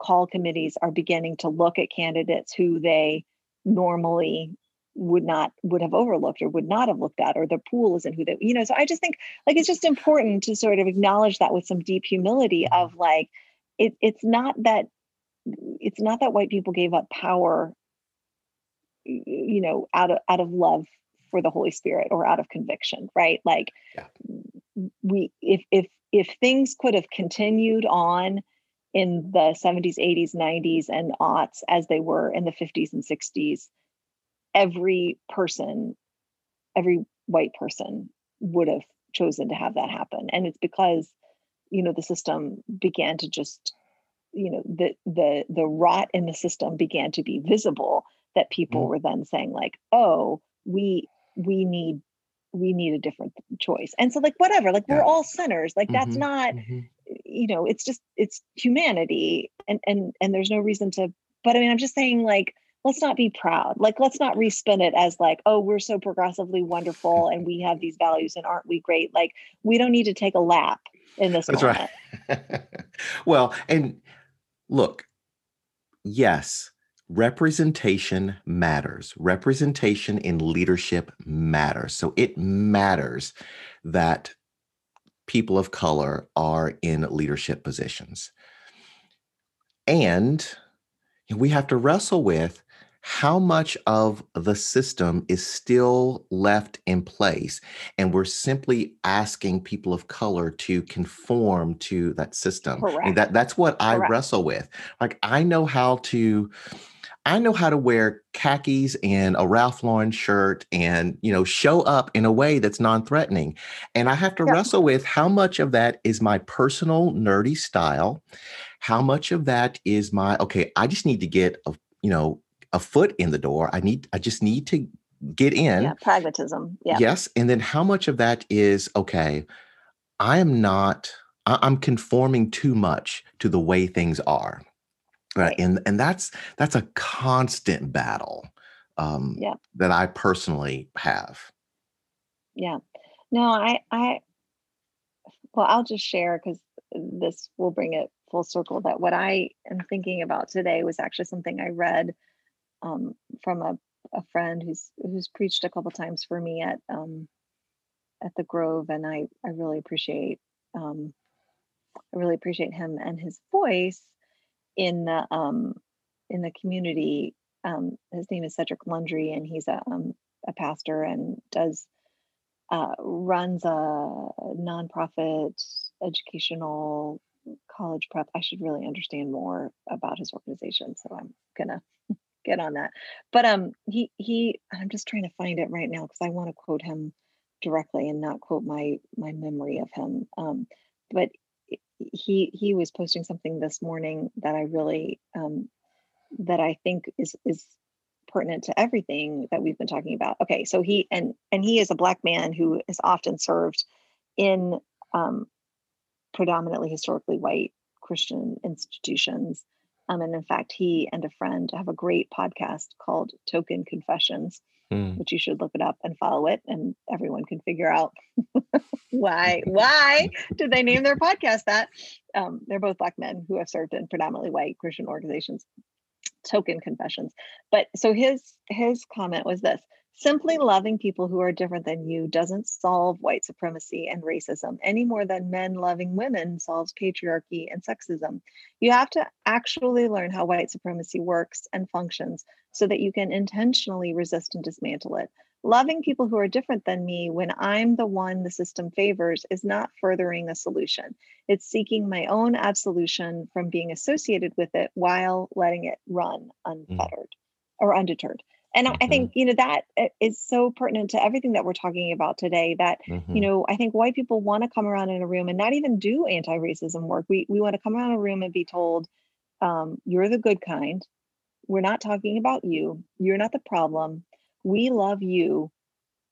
call committees are beginning to look at candidates who they normally would have overlooked or would not have looked at, or the pool isn't who they, so I just think, like, it's just important to sort of acknowledge that with some deep humility of, like, it's not that white people gave up power, out of love for the Holy Spirit or out of conviction, right? Like, yeah. If things could have continued on in the 70s, 80s, 90s, and aughts as they were in the 50s and 60s, every white person would have chosen to have that happen. And it's because, the system began to just, the rot in the system began to be visible, that people were then saying, like, oh, we need a different choice. And so, like, whatever, like, we're all sinners. Like, that's not, it's just, it's humanity. And there's no reason to, but I mean, I'm just saying, like, let's not be proud. Like, let's not respin it as like, oh, we're so progressively wonderful and we have these values and aren't we great? Like, we don't need to take a lap in this moment. That's right. Well, and look, yes, representation matters. Representation in leadership matters. So it matters that people of color are in leadership positions. And we have to wrestle with how much of the system is still left in place. And we're simply asking people of color to conform to that system. And that's what I wrestle with. Like, I know how to wear khakis and a Ralph Lauren shirt and, you know, show up in a way that's non-threatening. And I have to wrestle with how much of that is my personal nerdy style. How much of that is my, okay, I just need to get a foot in the door. I just need to get in. Yeah, pragmatism. Yeah. Yes. And then how much of that is, okay, I'm conforming too much to the way things are. Right. And that's a constant battle that I personally have. Yeah. No, I'll just share, because this will bring it full circle, that what I am thinking about today was actually something I read from a friend who's preached a couple times for me at the Grove. And I really appreciate him and his voice in the community. His name is Cedric Landry, and he's a pastor and runs a nonprofit educational college prep. I should really understand more about his organization, so I'm gonna get on that. But he I'm just trying to find it right now because I want to quote him directly and not quote my memory of him. But he was posting something this morning that I really that I think is pertinent to everything that we've been talking about. Okay, so he is a Black man who has often served in predominantly historically white Christian institutions. And in fact, he and a friend have a great podcast called Token Confessions, which you should look it up and follow it, and everyone can figure out why did they name their podcast that. They're both Black men who have served in predominantly white Christian organizations. Token Confessions. But so his comment was this: simply loving people who are different than you doesn't solve white supremacy and racism any more than men loving women solves patriarchy and sexism. You have to actually learn how white supremacy works and functions so that you can intentionally resist and dismantle it. Loving people who are different than me when I'm the one the system favors is not furthering a solution. It's seeking my own absolution from being associated with it while letting it run undeterred. And I think, that is so pertinent to everything that we're talking about today, that, I think white people want to come around in a room and not even do anti-racism work. We want to come around a room and be told, you're the good kind. We're not talking about you. You're not the problem. We love you.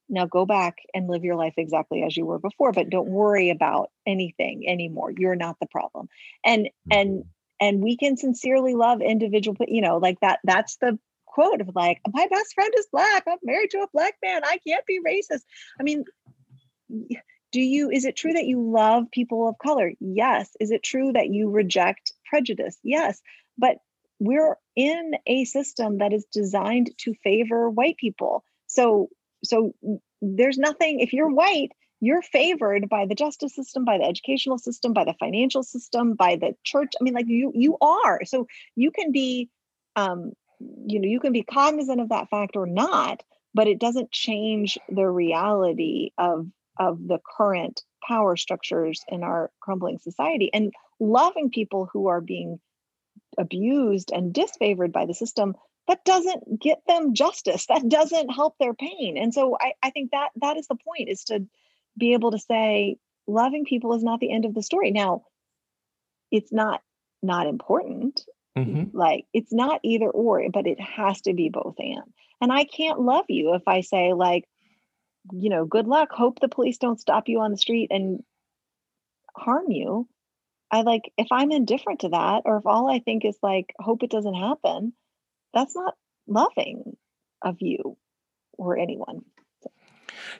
Now go back and live your life exactly as you were before, but don't worry about anything anymore. You're not the problem. And we can sincerely love individual, that's the quote of like, my best friend is Black. I'm married to a Black man. I can't be racist. I mean, is it true that you love people of color? Yes. Is it true that you reject prejudice? Yes. But we're in a system that is designed to favor white people. So there's nothing, if you're white, you're favored by the justice system, by the educational system, by the financial system, by the church. I mean, like you are. So you can be, you can be cognizant of that fact or not, but it doesn't change the reality of the current power structures in our crumbling society. And loving people who are being abused and disfavored by the system, that doesn't get them justice. That doesn't help their pain. And so I think that is the point, is to be able to say, loving people is not the end of the story. Now, it's not important. Mm-hmm. Like, it's not either or, but it has to be both and. And I can't love you if I say like, good luck, hope the police don't stop you on the street and harm you. I like, if I'm indifferent to that, or if all I think is like, hope it doesn't happen, that's not loving of you or anyone.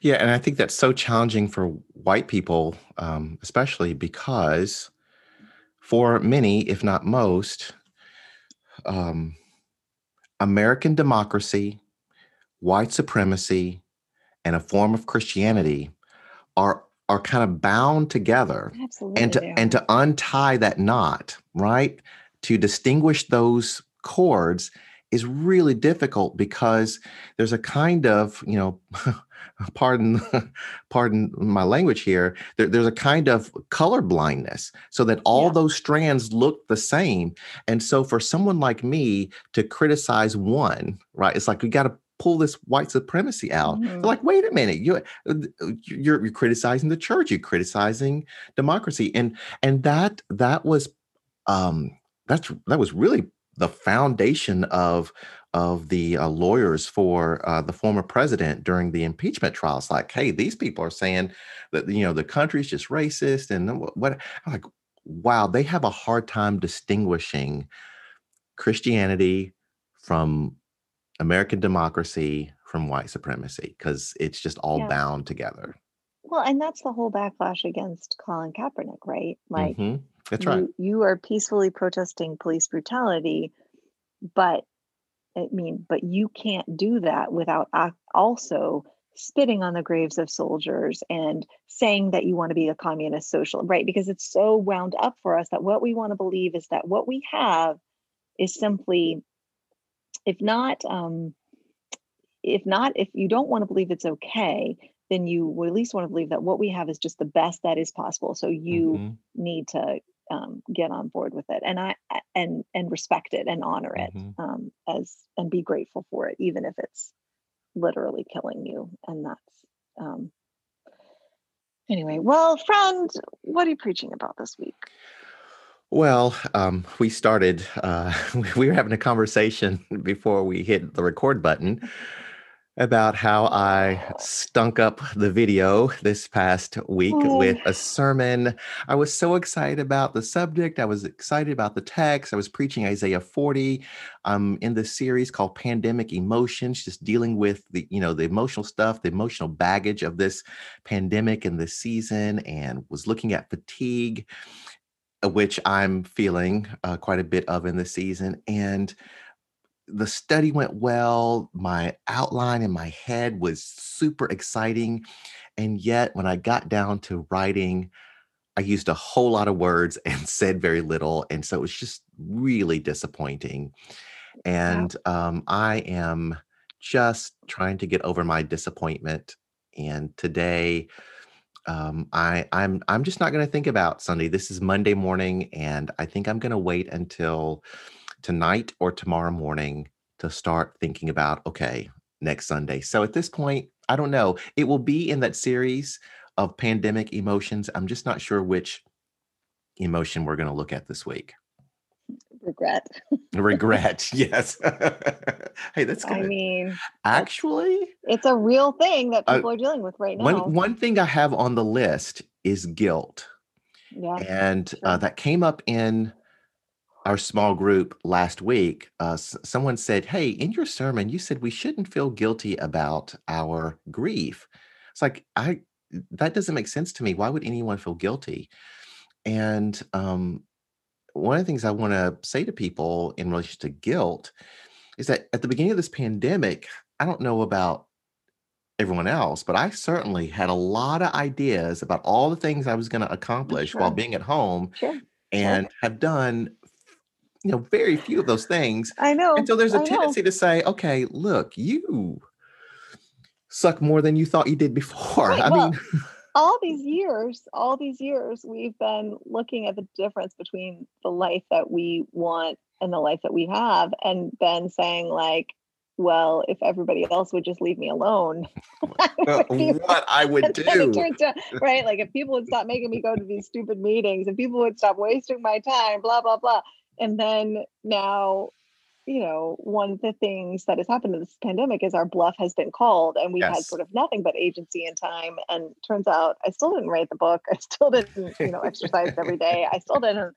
Yeah, and I think that's so challenging for white people, especially because for many, if not most, American democracy, white supremacy, and a form of Christianity are kind of bound together. Absolutely. And to untie that knot, right? To distinguish those cords is really difficult because there's a kind of, you know, pardon my language here, there's a kind of color blindness so that all those strands look the same. And so for someone like me to criticize one, right, it's like we got to pull this white supremacy out. Mm-hmm. They're like, wait a minute, you're criticizing the church, you're criticizing democracy. And that was that was really the foundation of the lawyers for the former president during the impeachment trials. Like, hey, these people are saying that, you know, the country's just racist and what. I'm like, wow, they have a hard time distinguishing Christianity from American democracy from white supremacy because it's just all bound together. Well, and that's the whole backlash against Colin Kaepernick, right? Like, mm-hmm. That's right. You are peacefully protesting police brutality, but you can't do that without also spitting on the graves of soldiers and saying that you want to be a communist socialist, right? Because it's so wound up for us that what we want to believe is that what we have is simply, if you don't want to believe it's okay, then you would at least want to believe that what we have is just the best that is possible. So you mm-hmm. need to get on board with it, and respect it and honor it, mm-hmm. and be grateful for it, even if it's literally killing you. And that's anyway. Well, friend, what are you preaching about this week? Well, we started. We were having a conversation before we hit the record button about how I stunk up the video this past week with a sermon. I was so excited about the subject. I was excited about the text. I was preaching Isaiah 40 in this series called Pandemic Emotions, just dealing with the emotional stuff, the emotional baggage of this pandemic and this season, and was looking at fatigue, which I'm feeling quite a bit of in this season. And the study went well. My outline in my head was super exciting. And yet when I got down to writing, I used a whole lot of words and said very little. And so it was just really disappointing. And I am just trying to get over my disappointment. And today, I'm just not going to think about Sunday. This is Monday morning, and I think I'm going to wait until tonight or tomorrow morning to start thinking about, okay, next Sunday. So at this point, I don't know. It will be in that series of pandemic emotions. I'm just not sure which emotion we're going to look at this week. Regret. Regret, yes. Hey, that's good. I mean, actually, it's a real thing that people are dealing with right now. One thing I have on the list is guilt. Yeah. And sure. That came up in our small group last week. Someone said, hey, in your sermon, you said we shouldn't feel guilty about our grief. It's like, that doesn't make sense to me. Why would anyone feel guilty? And one of the things I want to say to people in relation to guilt is that at the beginning of this pandemic, I don't know about everyone else, but I certainly had a lot of ideas about all the things I was going to accomplish while being at home, and have done very few of those things. I know. And so there's a tendency to say, okay, look, you suck more than you thought you did before. Right. I mean, all these years, we've been looking at the difference between the life that we want and the life that we have, and been saying like, well, if everybody else would just leave me alone, I would do. Right. Like if people would stop making me go to these stupid meetings, if people would stop wasting my time, blah, blah, blah. And then now, one of the things that has happened in this pandemic is our bluff has been called, and we've had sort of nothing but agency and time. And turns out I still didn't write the book. I still didn't, exercise every day. I still didn't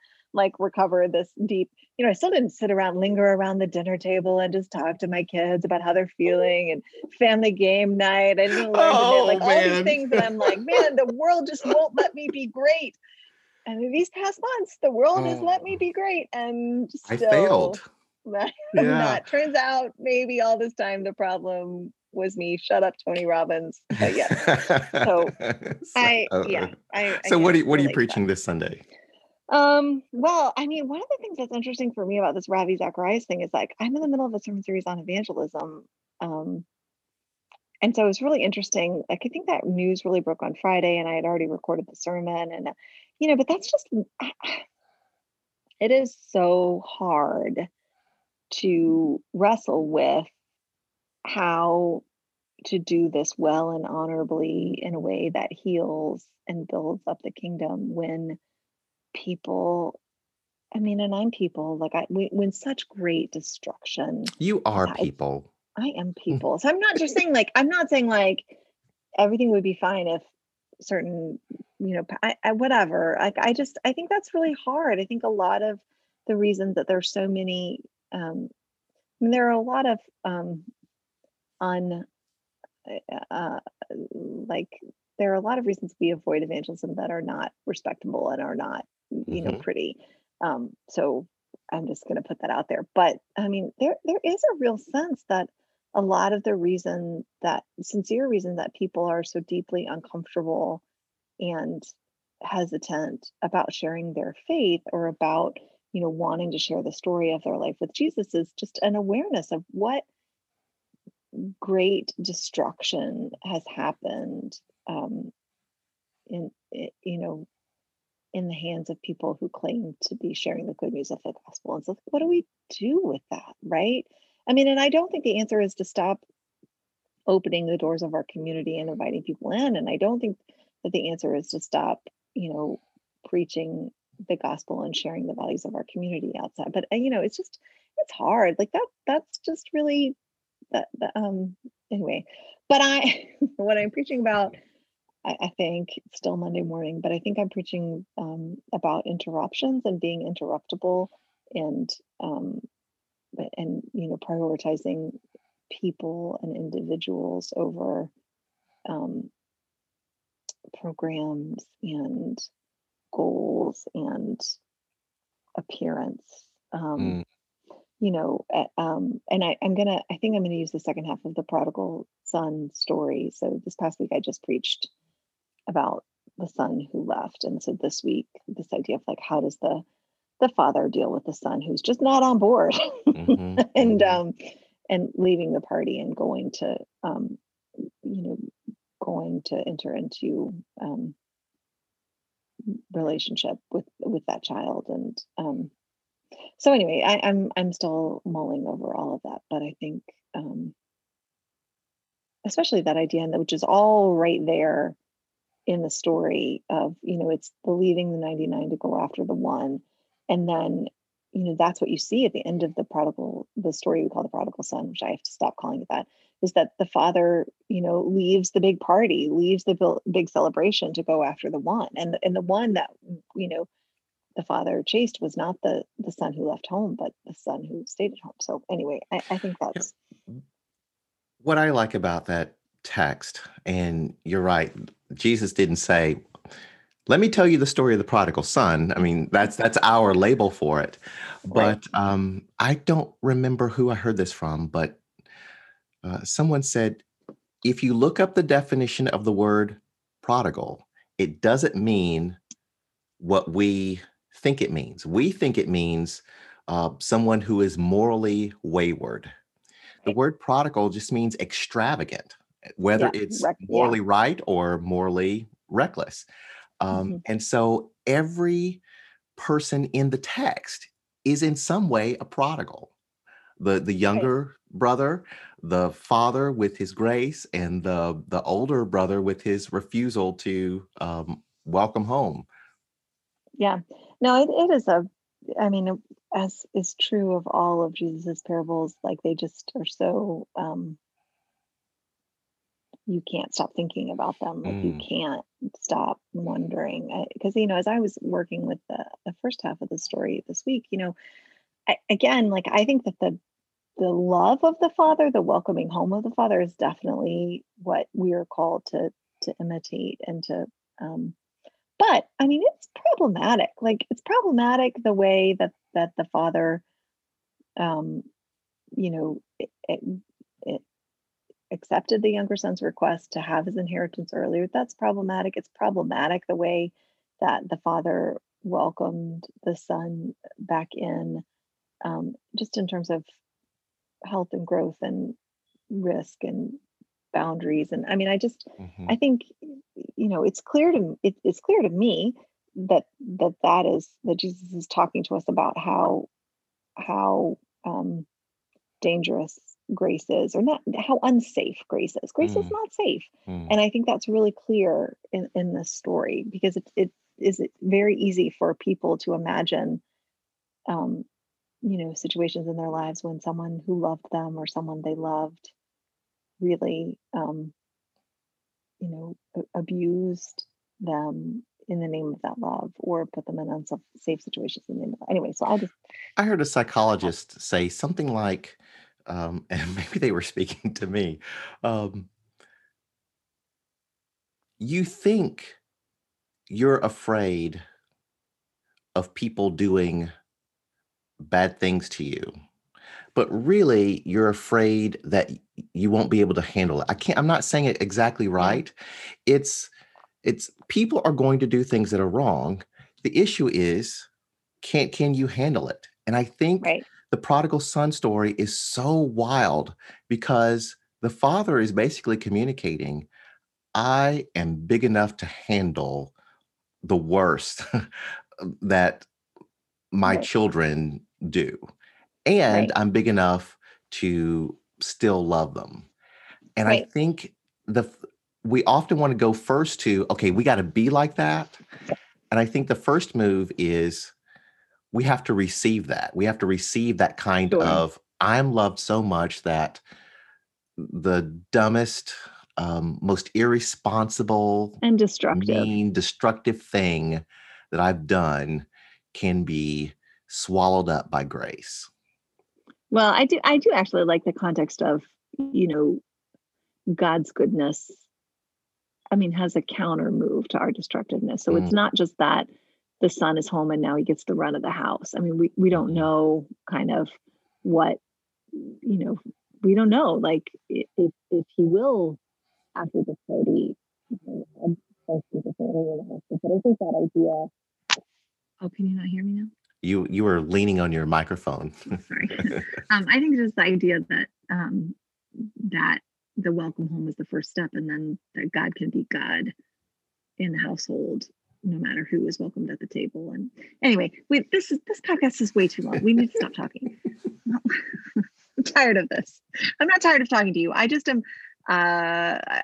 recover this deep you know, I still didn't sit around, linger around the dinner table and just talk to my kids about how they're feeling and family game night. I didn't learn to do like all these things that I'm like, man, the world just won't let me be great. And in these past months, the world has let me be great. And still, I failed. Not. Turns out maybe all this time the problem was me. Shut up, Tony Robbins. But yeah. So what are you preaching this Sunday? Well, I mean, one of the things that's interesting for me about this Ravi Zacharias thing is like, I'm in the middle of a sermon series on evangelism. And so it was really interesting. Like, I think that news really broke on Friday and I had already recorded the sermon and, you know, but that's just, it is so hard to wrestle with how to do this well and honorably in a way that heals and builds up the kingdom when people, I mean, and I'm people, like when such great destruction. You are people. I am people. So I'm not just saying like, I'm not saying like everything would be fine if certain, you know, whatever. Like, I think that's really hard. I think a lot of the reasons that there's so many, there are a lot of there are a lot of reasons we avoid evangelism that are not respectable and are not, you know, pretty. So I'm just going to put that out there. But I mean, there is a real sense that a lot of the reason that sincere reason that people are so deeply uncomfortable and hesitant about sharing their faith or about, you know, wanting to share the story of their life with Jesus is just an awareness of what great destruction has happened in the hands of people who claim to be sharing the good news of the gospel. And so what do we do with that, right? I mean, and I don't think the answer is to stop opening the doors of our community and inviting people in. And I don't think that the answer is to stop, you know, preaching the gospel and sharing the values of our community outside. But, you know, it's just, it's hard. Like that's just really anyway, but what I'm preaching about, I think it's still Monday morning, but I think I'm preaching about interruptions and being interruptible and, you know, prioritizing people and individuals over programs and goals and appearance. You know, and I think I'm going to use the second half of the prodigal son story. So this past week, I just preached about the son who left. And so this week, this idea of like, how does the father deal with the son who's just not on board and leaving the party and going to, going to enter into relationship with that child. And so anyway, I'm still mulling over all of that, but I think especially that idea, which is all right there in the story of, you know, it's the leaving the 99 to go after the one. And then, you know, that's what you see at the end of the story we call the prodigal son, which I have to stop calling it that, is that the father, you know, leaves the big party, leaves the big celebration to go after the one. And the one that, you know, the father chased was not the son who left home, but the son who stayed at home. So anyway, I think that's what I like about that text. And you're right. Jesus didn't say, let me tell you the story of the prodigal son. I mean, that's our label for it. But right. I don't remember who I heard this from, but someone said, if you look up the definition of the word prodigal, it doesn't mean what we think it means. We think it means someone who is morally wayward. The word prodigal just means extravagant, whether it's morally right or morally reckless. And so every person in the text is in some way a prodigal. The younger brother, the father with his grace, and the older brother with his refusal to welcome home. Yeah. No, it is as is true of all of Jesus's parables, like they just are so, you can't stop thinking about them. Like you can't stop wondering. Because, you know, as I was working with the first half of the story this week, you know, again, like, I think that the love of the Father, the welcoming home of the Father, is definitely what we are called to imitate and to, but I mean, it's problematic. Like, it's problematic the way that the Father, it accepted the younger son's request to have his inheritance earlier. That's problematic. It's problematic the way that the Father welcomed the son back in, just in terms of health and growth and risk and boundaries. And I mean, I think, it's clear to me that Jesus is talking to us about how dangerous grace is, or not how unsafe grace is. Grace is not safe. And I think that's really clear in this story, because it is very easy for people to imagine, situations in their lives when someone who loved them or someone they loved really, abused them in the name of that love, or put them in unsafe situations in the name of that. Anyway, so I heard a psychologist say something like, and maybe they were speaking to me, you think you're afraid of people doing bad things to you, but really you're afraid that you won't be able to handle it. I'm not saying it exactly right. It's people are going to do things that are wrong. The issue is, can you handle it? And I think the prodigal son story is so wild, because the father is basically communicating, I am big enough to handle the worst that my children do. And I'm big enough to still love them. And I think we often want to go first to, okay, we got to be like that. And I think the first move is we have to receive that. We have to receive that kind of, I'm loved so much that the dumbest, most irresponsible and destructive thing that I've done can be swallowed up by grace. Well, I do actually like the context of, God's goodness, I mean, has a counter move to our destructiveness. So it's not just that the son is home and now he gets the run of the house. I mean, we don't know kind of what, we don't know, like, if he will, after the party, but I think that idea. Oh, can you not hear me now? You were leaning on your microphone. Sorry. I think just the idea that that the welcome home is the first step, and then that God can be God in the household, no matter who is welcomed at the table. And anyway, this podcast is way too long. We need to stop talking. I'm tired of this. I'm not tired of talking to you. I just am. I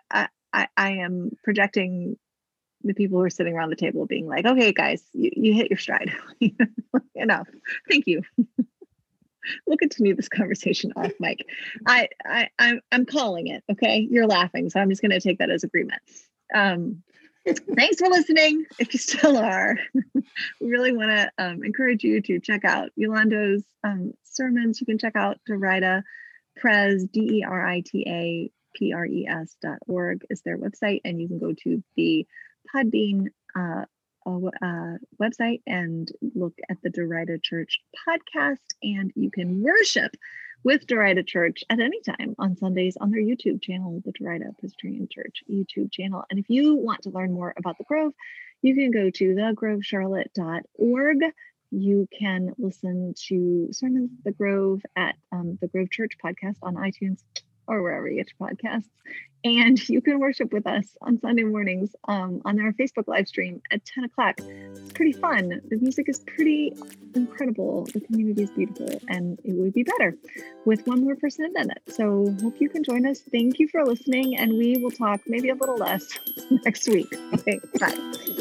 am projecting the people who are sitting around the table being like, okay, guys, you hit your stride. Enough. Thank you. We'll continue this conversation off mic. I'm calling it. Okay. You're laughing, so I'm just going to take that as agreement. Thanks for listening. If you still are, we really want to encourage you to check out Yolanda's sermons. You can check out Derita Pres, DeritaPres.org is their website. And you can go to the Podbean website and look at the Derita Church podcast, and you can worship with Derita Church at any time on Sundays on their YouTube channel, the Derita Presbyterian Church YouTube channel. And if you want to learn more about the Grove, you can go to thegrovecharlotte.org. You can listen to sermons at the Grove at the Grove Church podcast on iTunes or wherever you get your podcasts. And you can worship with us on Sunday mornings on our Facebook live stream at 10 o'clock. It's pretty fun. The music is pretty incredible. The community is beautiful, and it would be better with one more person in it. So hope you can join us. Thank you for listening, and we will talk maybe a little less next week. Okay, bye.